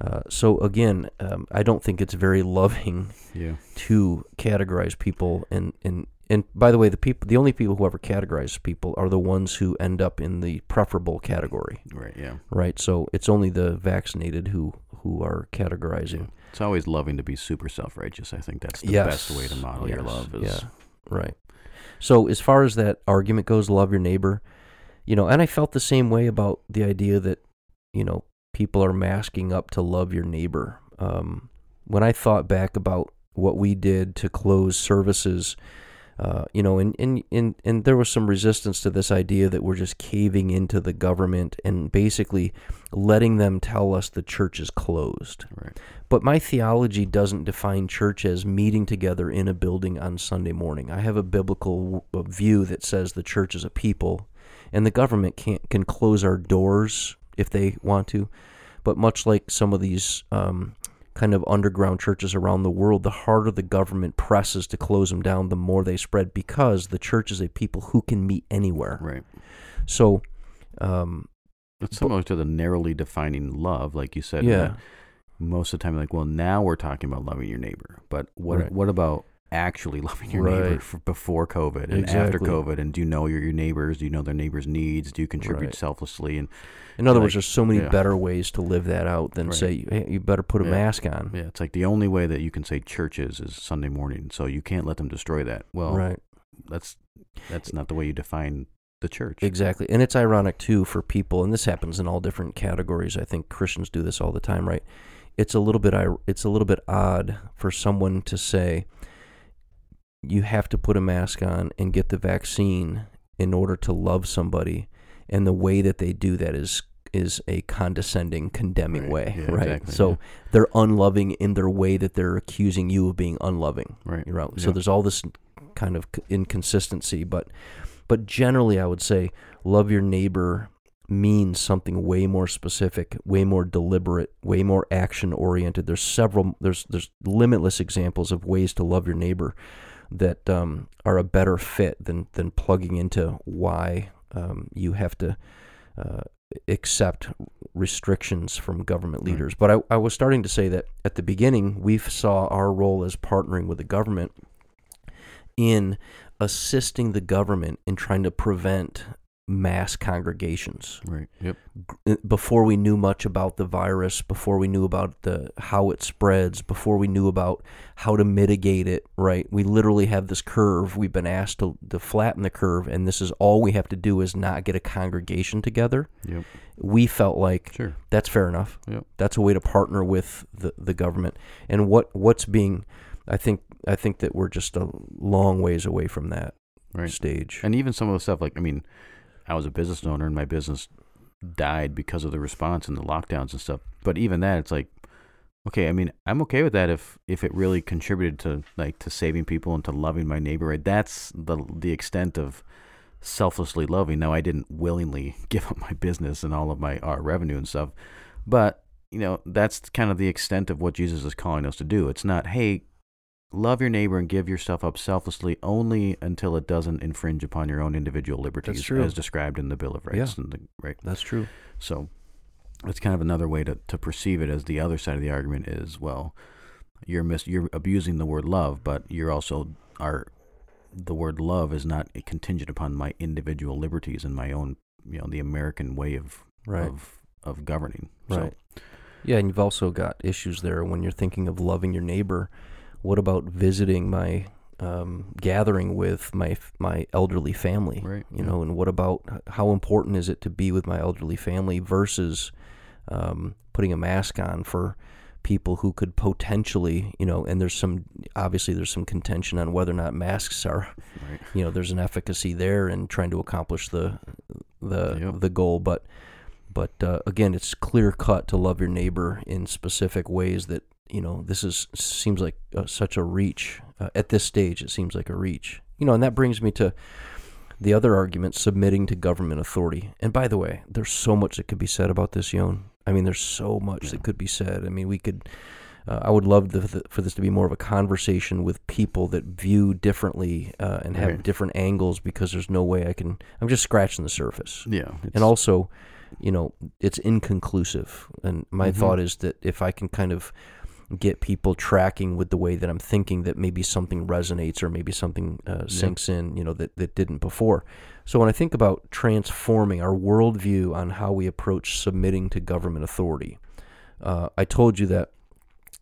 Uh, so again, um, I don't think it's very loving yeah. to categorize people. And, and, and by the way, the people, the only people who ever categorize people are the ones who end up in the preferable category. Right. Yeah. Right. So it's only the vaccinated who, who are categorizing. It's always loving to be super self-righteous. I think that's the yes. best way to model yes. your love. Is... Yeah, right. So as far as that argument goes, love your neighbor, you know, and I felt the same way about the idea that, you know, people are masking up to love your neighbor. Um, when I thought back about what we did to close services, uh, you know, and, and, and, and there was some resistance to this idea that we're just caving into the government and basically letting them tell us the church is closed. Right. But my theology doesn't define church as meeting together in a building on Sunday morning. I have a biblical view that says the church is a people, and the government can't, can close our doors if they want to. But much like some of these um, kind of underground churches around the world, the harder the government presses to close them down, the more they spread, because the church is a people who can meet anywhere. Right. So um, it's similar but, to the narrowly defining love, like you said. Yeah. Most of the time, like, well, now we're talking about loving your neighbor, but what right. what about actually loving your right. neighbor for before COVID and exactly. after COVID, and do you know your, your neighbors? Do you know their neighbors' needs? Do you contribute right. selflessly? And in other and words, like, there's so many yeah. better ways to live that out than right. say, hey, you better put a yeah. mask on. Yeah, it's like the only way that you can say churches is Sunday morning, so you can't let them destroy that. Well, right. that's that's not the way you define the church. Exactly, and it's ironic too for people, and this happens in all different categories. I think Christians do this all the time, right? It's a little bit it's a little bit odd for someone to say, you have to put a mask on and get the vaccine in order to love somebody, and the way that they do that is is a condescending, condemning right. way, yeah, right? Exactly, so yeah. they're unloving in their way that they're accusing you of being unloving, right? You know? So yeah. there's all this kind of inconsistency, but but generally, I would say love your neighbor means something way more specific, way more deliberate, way more action oriented. There's several, there's there's limitless examples of ways to love your neighbor that um, are a better fit than than plugging into why um, you have to uh, accept restrictions from government right. leaders. But I, I was starting to say that at the beginning, we saw our role as partnering with the government in assisting the government in trying to prevent mass congregations. Right. Yep. Before we knew much about the virus, before we knew about the how it spreads, before we knew about how to mitigate it, right? We literally have this curve. We've been asked to, to flatten the curve, and this is all we have to do is not get a congregation together. Yep. We felt like sure. that's fair enough. Yep. That's a way to partner with the, the government. And what, what's being I think I think that we're just a long ways away from that. right. stage. And even some of the stuff, like, I mean, I was a business owner and my business died because of the response and the lockdowns and stuff. But even that, it's like, okay, I mean, I'm okay with that if, if it really contributed to, like, to saving people and to loving my neighbor, right? That's the the extent of selflessly loving. Now, I didn't willingly give up my business and all of my our revenue and stuff, but, you know, that's kind of the extent of what Jesus is calling us to do. It's not, hey, love your neighbor and give yourself up selflessly only until it doesn't infringe upon your own individual liberties as described in the Bill of Rights. Yeah, and the, right? That's true. So that's kind of another way to, to perceive it, as the other side of the argument is, well, you're mis- you're abusing the word love, but you're also are the word love is not contingent upon my individual liberties and my own, you know, the American way of right. of of governing. Right. So, yeah, and you've also got issues there when you're thinking of loving your neighbor. What about visiting my um, gathering with my my elderly family? Right. You know, and what about how important is it to be with my elderly family versus um, putting a mask on for people who could potentially, you know, and there's some, obviously there's some contention on whether or not masks are, right. you know, there's an efficacy there in trying to accomplish the the yep. the goal. But but uh, again, it's clear cut to love your neighbor in specific ways that, you know, this is seems like uh, such a reach. Uh, at this stage, it seems like a reach. You know, and that brings me to the other argument, submitting to government authority. And by the way, there's so much that could be said about this, Yon. I mean, there's so much yeah. that could be said. I mean, we could, uh, I would love the, the, for this to be more of a conversation with people that view differently uh, and have right. different angles, because there's no way I can, I'm just scratching the surface. Yeah. And also, you know, it's inconclusive. And my mm-hmm. thought is that if I can kind of get people tracking with the way that I'm thinking, that maybe something resonates or maybe something uh, sinks yep. in, you know, that, that didn't before. So when I think about transforming our worldview on how we approach submitting to government authority, uh, I told you that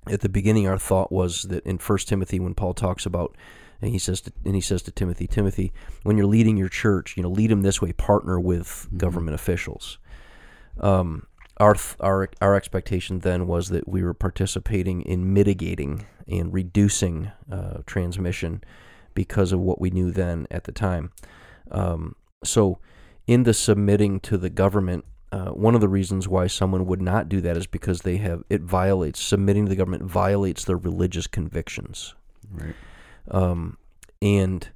at the beginning our thought was that in First Timothy, when Paul talks about, and he says to, and he says to Timothy, Timothy, when you're leading your church, you know, lead them this way, partner with mm-hmm. government officials. Um, Our, our our expectation then was that we were participating in mitigating and reducing uh, transmission because of what we knew then at the time. Um, so in the submitting to the government, uh, one of the reasons why someone would not do that is because they have, it violates, submitting to the government violates their religious convictions. Right. Um, and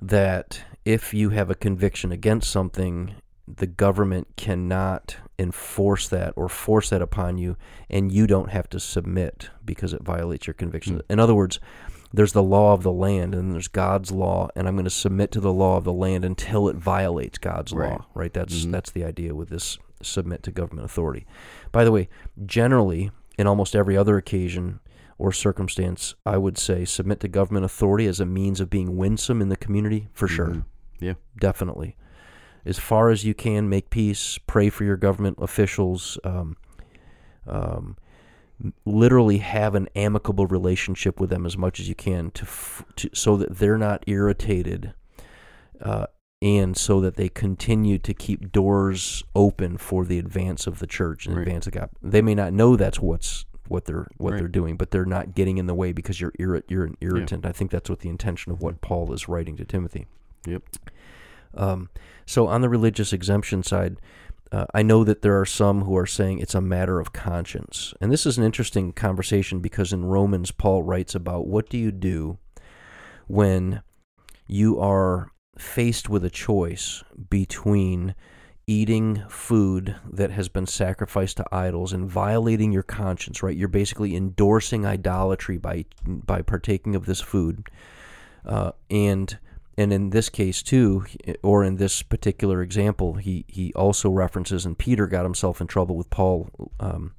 that if you have a conviction against something, the government cannot enforce that or force that upon you, and you don't have to submit because it violates your conviction. Mm. In other words, there's the law of the land and there's God's law, and I'm going to submit to the law of the land until it violates God's right. law, right? That's mm-hmm. that's the idea with this submit to government authority. By the way, generally, in almost every other occasion or circumstance, I would say submit to government authority as a means of being winsome in the community, for mm-hmm. sure. Yeah. Definitely. As far as you can, make peace, pray for your government officials, um, um, literally have an amicable relationship with them as much as you can to, f- to so that they're not irritated uh, and so that they continue to keep doors open for the advance of the church and right. advance of God. They may not know that's what's what they're what right. they're doing, but they're not getting in the way because you're irrit- you're an irritant. Yeah. I think that's what the intention of what Paul is writing to Timothy. Yep. Um, so on the religious exemption side, uh, I know that there are some who are saying it's a matter of conscience. And this is an interesting conversation because in Romans, Paul writes about what do you do when you are faced with a choice between eating food that has been sacrificed to idols and violating your conscience, right? You're basically endorsing idolatry by by partaking of this food. Uh, and... And in this case, too, or in this particular example, he, he also references, and Peter got himself in trouble with Paul um,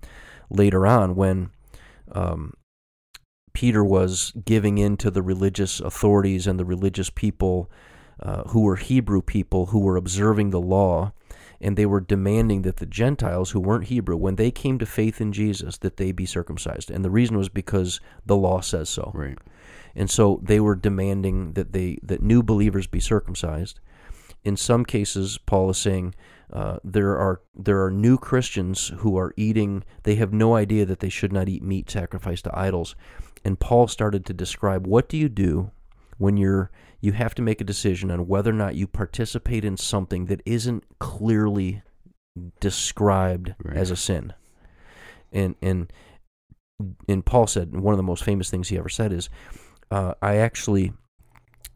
later on when um, Peter was giving in to the religious authorities and the religious people uh, who were Hebrew people who were observing the law, and they were demanding that the Gentiles who weren't Hebrew, when they came to faith in Jesus, that they be circumcised. And the reason was because the law says so. Right. And so they were demanding that they that new believers be circumcised. In some cases, Paul is saying uh, there are there are new Christians who are eating. They have no idea that they should not eat meat sacrificed to idols. And Paul started to describe, what do you do when you're you have to make a decision on whether or not you participate in something that isn't clearly described right. as a sin. And and and Paul said, one of the most famous things he ever said is, uh, I actually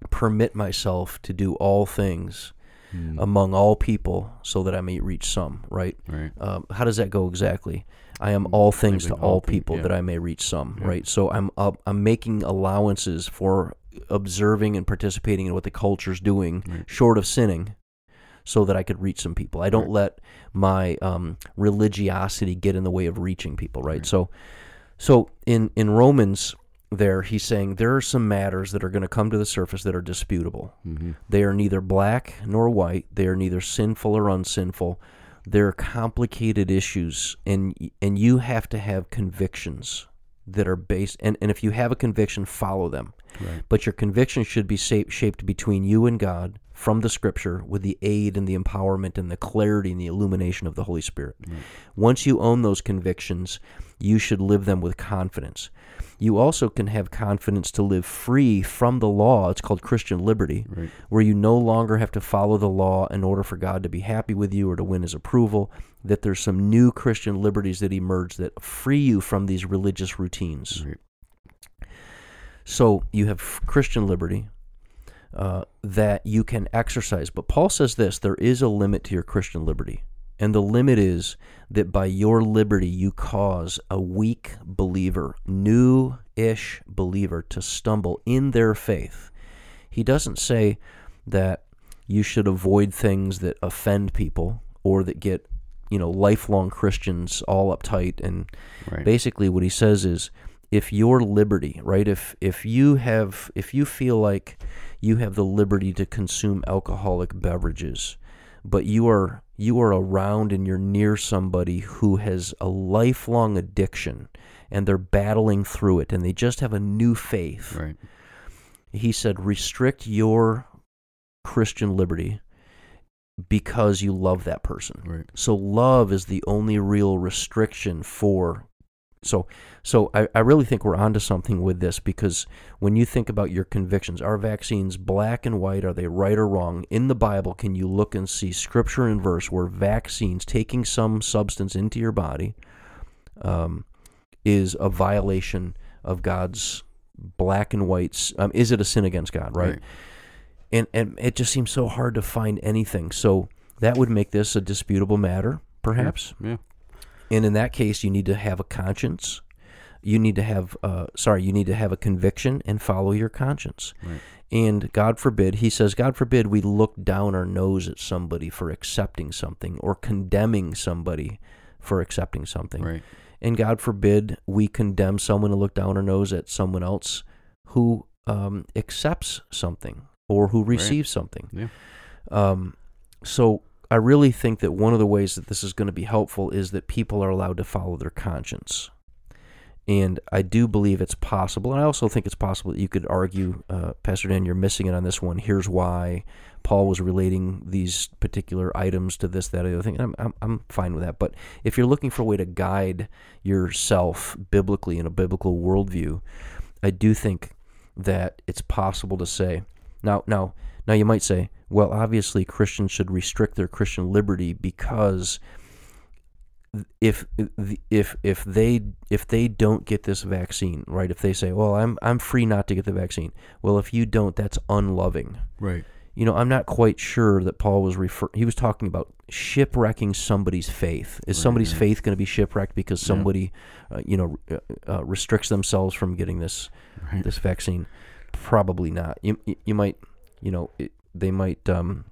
permit myself to do all things mm. among all people so that I may reach some, right? Right. Um, how does that go exactly? I am all things to all people yeah. that I may reach some, yeah. right? So I'm uh, I'm making allowances for observing and participating in what the culture's doing right. short of sinning, so that I could reach some people. I don't right. let my um, religiosity get in the way of reaching people, right? right. So so in, in Romans there, he's saying there are some matters that are going to come to the surface that are disputable. Mm-hmm. They are neither black nor white. They are neither sinful or unsinful. They're complicated issues, and and you have to have convictions that are based, and, and if you have a conviction, follow them. Right. But your conviction should be shaped between you and God from the Scripture with the aid and the empowerment and the clarity and the illumination of the Holy Spirit. Right. Once you own those convictions, you should live them with confidence. You also can have confidence to live free from the law. It's called Christian liberty, right. where you no longer have to follow the law in order for God to be happy with you or to win his approval, that there's some new Christian liberties that emerge that free you from these religious routines. Right. So you have Christian liberty uh, that you can exercise. But Paul says this, there is a limit to your Christian liberty. And the limit is that by your liberty you cause a weak believer, new-ish believer, to stumble in their faith. He doesn't say that you should avoid things that offend people or that get, you know, lifelong Christians all uptight. And right. basically what he says is, if your liberty, right, if if you have, if you feel like you have the liberty to consume alcoholic beverages, but you are you are around and you're near somebody who has a lifelong addiction and they're battling through it and they just have a new faith. Right. He said, restrict your Christian liberty because you love that person. Right. So love is the only real restriction for. So so I, I really think we're onto something with this, because when you think about your convictions, are vaccines black and white? Are they right or wrong? In the Bible, can you look and see scripture and verse where vaccines, taking some substance into your body, um, is a violation of God's black and white? Um, is it a sin against God, right? right? And And it just seems so hard to find anything. So that would make this a disputable matter, perhaps? Yeah. yeah. And in that case, you need to have a conscience. You need to have, uh, sorry, you need to have a conviction and follow your conscience. Right. And God forbid, he says, God forbid we look down our nose at somebody for accepting something or condemning somebody for accepting something. Right. And God forbid we condemn someone and look down our nose at someone else who um, accepts something or who receives right. something. Yeah. Um, so... I really think that one of the ways that this is going to be helpful is that people are allowed to follow their conscience. And I do believe it's possible. And I also think it's possible that you could argue, uh, Pastor Dan, you're missing it on this one. Here's why Paul was relating these particular items to this, that, other thing. I'm, I'm, I'm fine with that. But if you're looking for a way to guide yourself biblically in a biblical worldview, I do think that it's possible to say, now, now, Now, you might say, well, obviously Christians should restrict their Christian liberty because if if if they if they don't get this vaccine, right? If they say, well, I'm I'm free not to get the vaccine. Well, if you don't, that's unloving. Right. You know, I'm not quite sure that Paul was refer- he was talking about shipwrecking somebody's faith. Is right, somebody's right. faith going to be shipwrecked because somebody, yeah. uh, you know, uh, uh, restricts themselves from getting this right. this vaccine? Probably not. You you might... You know, it, they might um,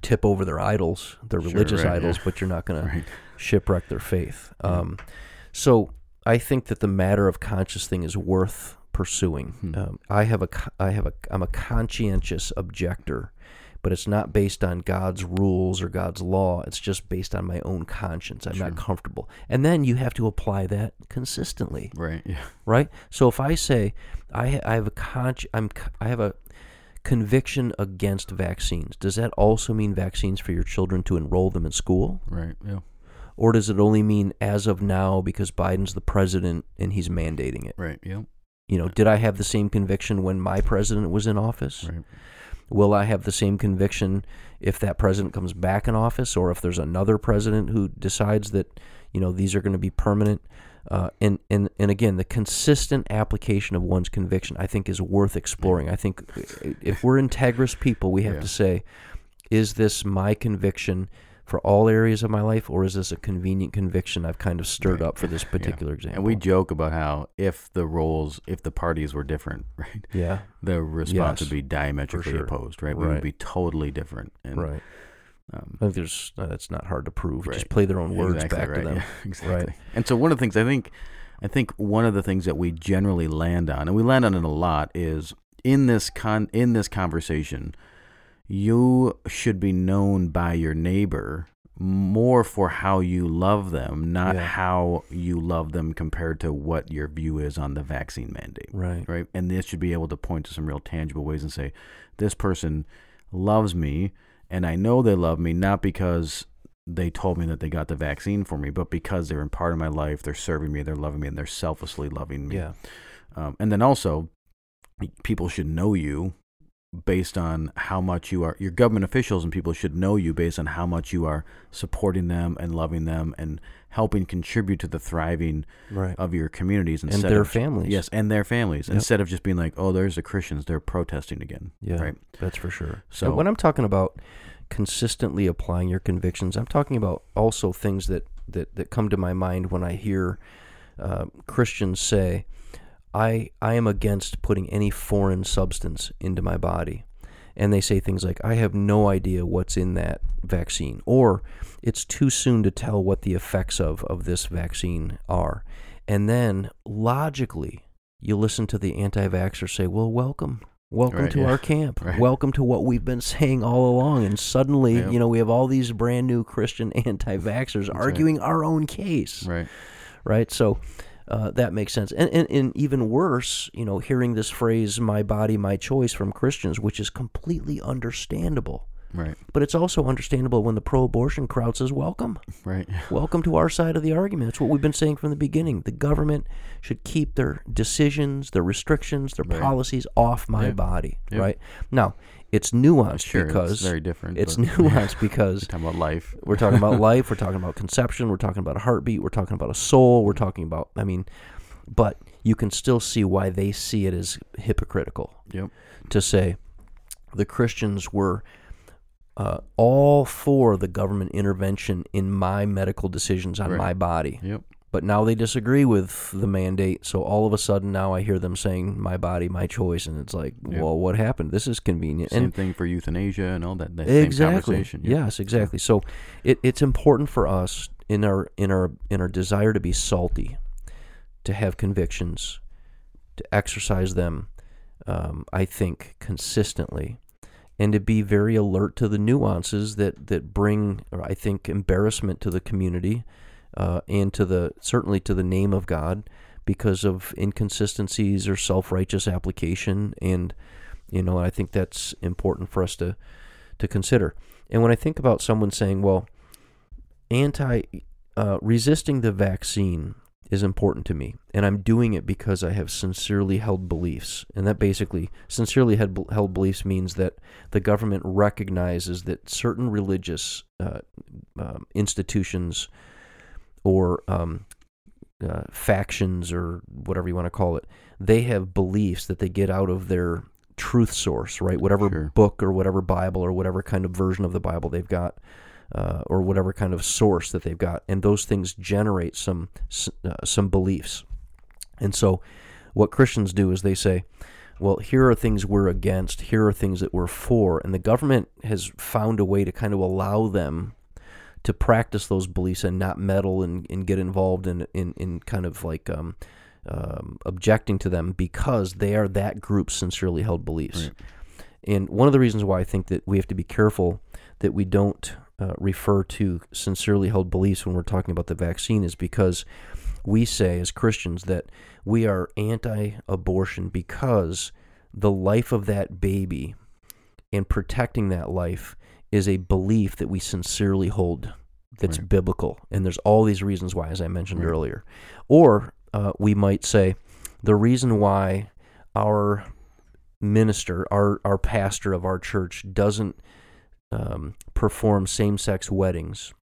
tip over their idols, their sure, religious right, idols, yeah. but you're not going right. to shipwreck their faith. Um, yeah. So I think that the matter of conscience thing is worth pursuing. Hmm. Um, I have a, I have a, I'm a conscientious objector, but it's not based on God's rules or God's law. It's just based on my own conscience. I'm sure. not comfortable. And then you have to apply that consistently. Right. Yeah. Right. So if I say I, I have a consci- I'm, I have a conviction against vaccines. Does that also mean vaccines for your children to enroll them in school? Right, yeah. Or does it only mean as of now because Biden's the president and he's mandating it? Right, yeah. You know, did I have the same conviction when my president was in office? Right. Will I have the same conviction if that president comes back in office, or if there's another president who decides that, you know, these are going to be permanent? Uh, and, and, and again, the consistent application of one's conviction, I think, is worth exploring. I think if we're integrist people, we have yeah. to say, is this my conviction for all areas of my life, or is this a convenient conviction I've kind of stirred right. up for this particular yeah. example? And we joke about how if the roles, if the parties were different, right? Yeah. The response yes. would be diametrically sure. opposed, right? We right. would be totally different. And, right. Um, I think there's, uh, that's not hard to prove. Right. Just play their own words exactly back right. to them. Yeah, exactly. Right. And so one of the things I think, I think one of the things that we generally land on, and we land on it a lot, is in this con, in this conversation, you should be known by your neighbor more for how you love them, not yeah. how you love them compared to what your view is on the vaccine mandate. Right. Right. And this should be able to point to some real tangible ways and say, this person loves me, and I know they love me not because they told me that they got the vaccine for me, but because they're in part of my life, they're serving me, they're loving me, and they're selflessly loving me. Yeah. Um, and then also, people should know you based on how much you are, your government officials and people should know you based on how much you are supporting them and loving them and helping contribute to the thriving right. of your communities. Instead and their of, families. Yes, and their families. Yep. Instead of just being like, oh, there's the Christians, they're protesting again. Yeah, right? That's for sure. So and when I'm talking about consistently applying your convictions, I'm talking about also things that, that, that come to my mind when I hear uh, Christians say, I, I am against putting any foreign substance into my body. And they say things like, I have no idea what's in that vaccine, or it's too soon to tell what the effects of, of this vaccine are. And then logically, you listen to the anti-vaxxer say, well, welcome. Welcome right, to yeah. our camp. Right. Welcome to what we've been saying all along. And suddenly, yep. you know, we have all these brand new Christian anti-vaxxers That's arguing right. our own case. Right. Right. So... Uh, that makes sense. And, and and even worse, you know, hearing this phrase, my body, my choice, from Christians, which is completely understandable. Right. But it's also understandable when the pro-abortion crowd says, welcome. Right. Welcome to our side of the argument. That's what we've been saying from the beginning. The government should keep their decisions, their restrictions, their right. policies off my yep. body. Yep. Right. Now, it's nuanced sure, because it's very different. It's nuanced because we're talking about life. We're talking about life. We're talking about conception. We're talking about a heartbeat. We're talking about a soul. We're talking about, I mean, but you can still see why they see it as hypocritical yep. to say the Christians were uh, all for the government intervention in my medical decisions on right. my body. Yep. But now they disagree with the mandate, so all of a sudden now I hear them saying, my body, my choice, and it's like, yep. well, what happened? This is convenient. Same and, thing for euthanasia and all that, that exactly, same conversation. Yep. Yes, exactly. So it, it's important for us in our in our, in our desire to be salty, to have convictions, to exercise them, um, I think, consistently, and to be very alert to the nuances that, that bring, I think, embarrassment to the community, Uh, and to the certainly to the name of God, because of inconsistencies or self-righteous application, and you know I think that's important for us to to consider. And when I think about someone saying, "Well, anti uh, resisting the vaccine is important to me, and I'm doing it because I have sincerely held beliefs," and that basically sincerely held beliefs means that the government recognizes that certain religious uh, um, institutions or um, uh, factions or whatever you want to call it, they have beliefs that they get out of their truth source, right? Whatever sure. book or whatever Bible or whatever kind of version of the Bible they've got uh, or whatever kind of source that they've got. And those things generate some uh, some beliefs. And so what Christians do is they say, well, here are things we're against, here are things that we're for, and the government has found a way to kind of allow them to practice those beliefs and not meddle and, and get involved in, in, in kind of like um, um, objecting to them because they are that group's sincerely held beliefs. Right. And one of the reasons why I think that we have to be careful that we don't uh, refer to sincerely held beliefs when we're talking about the vaccine is because we say as Christians that we are anti-abortion because the life of that baby and protecting that life is a belief that we sincerely hold that's right. biblical. And there's all these reasons why, as I mentioned right. earlier. Or uh, we might say the reason why our minister, our our pastor of our church, doesn't um, perform same-sex weddings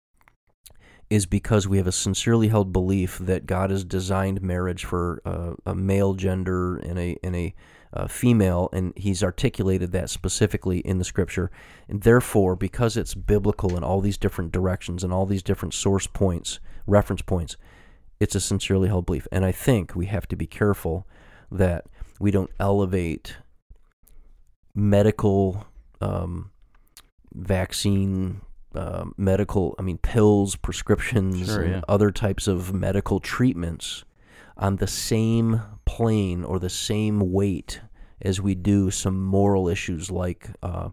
is because we have a sincerely held belief that God has designed marriage for uh, a male gender and a and a uh, female, and He's articulated that specifically in the Scripture. And therefore, because it's biblical in all these different directions and all these different source points, reference points, it's a sincerely held belief. And I think we have to be careful that we don't elevate medical, um, vaccine, uh, medical, I mean, pills, prescriptions, sure, yeah. and other types of medical treatments on the same plane or the same weight as we do some moral issues like uh,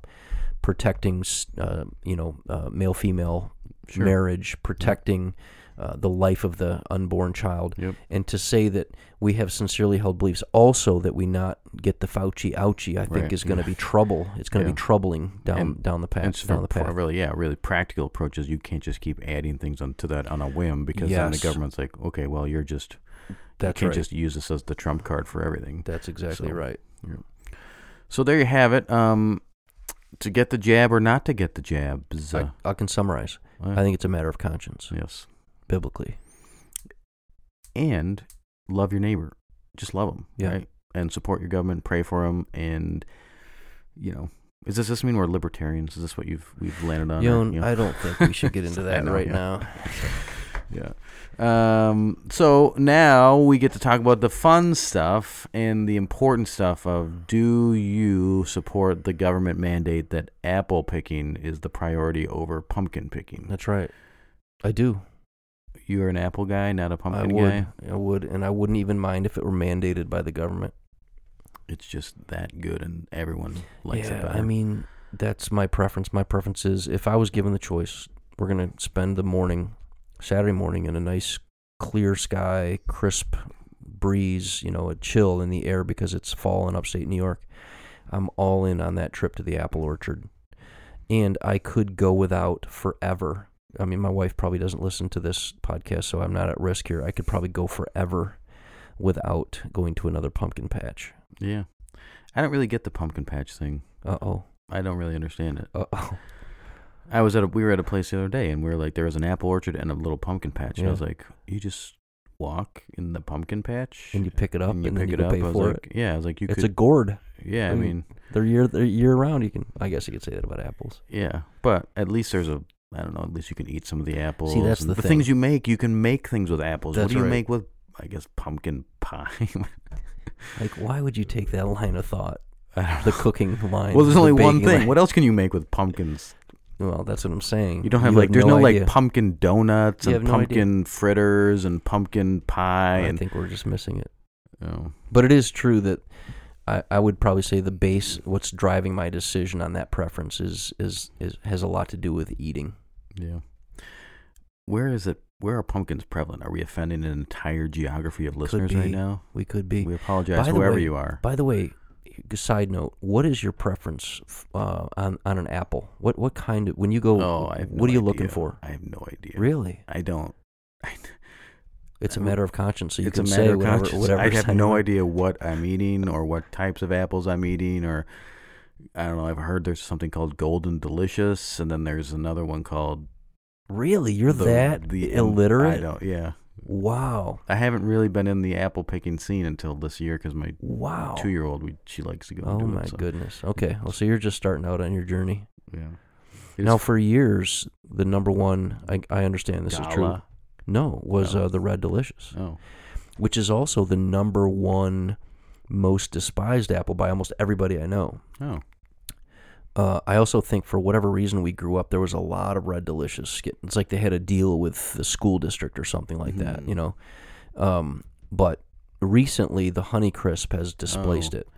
protecting, uh, you know, uh, male-female sure. marriage, protecting Uh, the life of the unborn child, yep. and to say that we have sincerely held beliefs also that we not get the Fauci ouchie, I think right. is going to yeah. be trouble. It's going to yeah. be troubling down and, down the path. And so down the path. Really, yeah, really practical approaches. You can't just keep adding things on to that on a whim because yes. then the government's like, okay, well, you're just That's you can't right. just use this as the trump card for everything. That's exactly so, right. Yeah. So there you have it. Um, to get the jab or not to get the jab. I, I can summarize. Uh, I think it's a matter of conscience. Yes. Biblically. And love your neighbor. Just love them. Yeah. Right? And support your government, pray for them. And, you know, is this, does this mean we're libertarians? Is this what you've we've landed on? You know, or, you know? I don't think we should get into that know, right yeah. now. So. Yeah. Um, so now we get to talk about the fun stuff and the important stuff of, do you support the government mandate that apple picking is the priority over pumpkin picking? That's right. I do. You're an apple guy, not a pumpkin I would, guy? I would, and I wouldn't even mind if it were mandated by the government. It's just that good, and everyone likes yeah, it better. I mean, that's my preference. My preference is, if I was given the choice, we're going to spend the morning, Saturday morning, in a nice, clear sky, crisp breeze, you know, a chill in the air because it's fall in upstate New York. I'm all in on that trip to the apple orchard. And I could go without forever. I mean, my wife probably doesn't listen to this podcast, so I'm not at risk here. I could probably go forever without going to another pumpkin patch. Yeah. I don't really get the pumpkin patch thing. Uh-oh. I don't really understand it. Uh-oh. I was at a, we were at a place the other day, and we were like, there was an apple orchard and a little pumpkin patch. Yeah. And I was like, you just walk in the pumpkin patch? And you pick it up, and you and pick then you it up. Pay I was for like, it. Yeah, I was like, you it's could. It's a gourd. Yeah, I mean. I mean they're, year, they're year-round. You can. I guess you could say that about apples. Yeah, but at least there's a... I don't know, at least you can eat some of the apples. See, that's the, the thing. Things you make, you can make things with apples. That's what do you right. make with, I guess, pumpkin pie? Like, why would you take that line of thought? The cooking line. Well, there's the only one thing. Line. What else can you make with pumpkins? Well, that's what I'm saying. You don't have, you like, have there's no, no like, pumpkin donuts you and pumpkin no fritters and pumpkin pie. Well, and... I think we're just missing it. Oh. But it is true that I, I would probably say the base, what's driving my decision on that preference is, is, is has a lot to do with eating. Yeah. Where is it? Where are pumpkins prevalent? Are we offending an entire geography of listeners right now? We could be. We apologize to whoever you are. By the way, side note: what is your preference uh, on on an apple? What what kind of when you go? Oh, I have no what are you idea. Looking for? I have no idea. Really? I don't. I, it's I don't, a matter of conscience. So you it's can a matter say of whatever, conscience. Whatever I have no idea what I'm eating or what types of apples I'm eating or. I don't know. I've heard there's something called Golden Delicious, and then there's another one called. Really, you're the, that the illiterate? I don't. Yeah. Wow. I haven't really been in the apple picking scene until this year because my wow two year old we she likes to go. Oh and do my it, so. Goodness. Okay. Well, so you're just starting out on your journey. Yeah. It's, now, for years, the number one I, I understand this Gala. Is true. No, was uh, the Red Delicious. Oh. Which is also the number one most despised apple by almost everybody I know. Oh. Uh, I also think for whatever reason we grew up, there was a lot of Red Delicious. It's like they had a deal with the school district or something like mm-hmm. that, you know. Um, but recently, the Honeycrisp has displaced oh. it.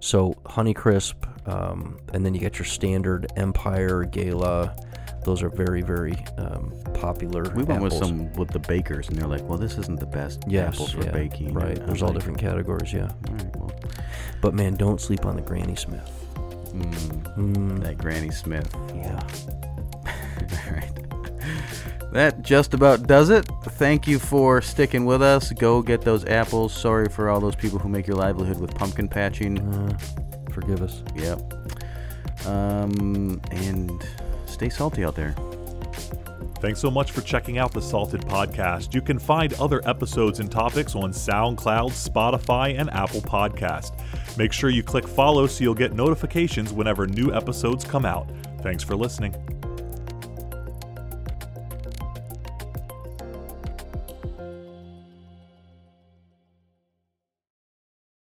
So Honeycrisp, um, and then you get your standard Empire, Gala. Those are very, very um, popular. We went apples. With some with the bakers, and they're like, "Well, this isn't the best yes, apple for yeah, baking." Right? There's all like, different categories, yeah. All right, well. But man, don't sleep on the Granny Smith. Mm, mm. That Granny Smith. Yeah. All right. That just about does it thank you for sticking with us. Go get those apples. Sorry for all those people who make your livelihood with pumpkin patching. Uh, forgive us. Yep. Um, and stay salty out there. Thanks so much for checking out the Salted Podcast. You can find other episodes and topics on SoundCloud, Spotify, and Apple Podcast. Make sure you click follow so you'll get notifications whenever new episodes come out. Thanks for listening.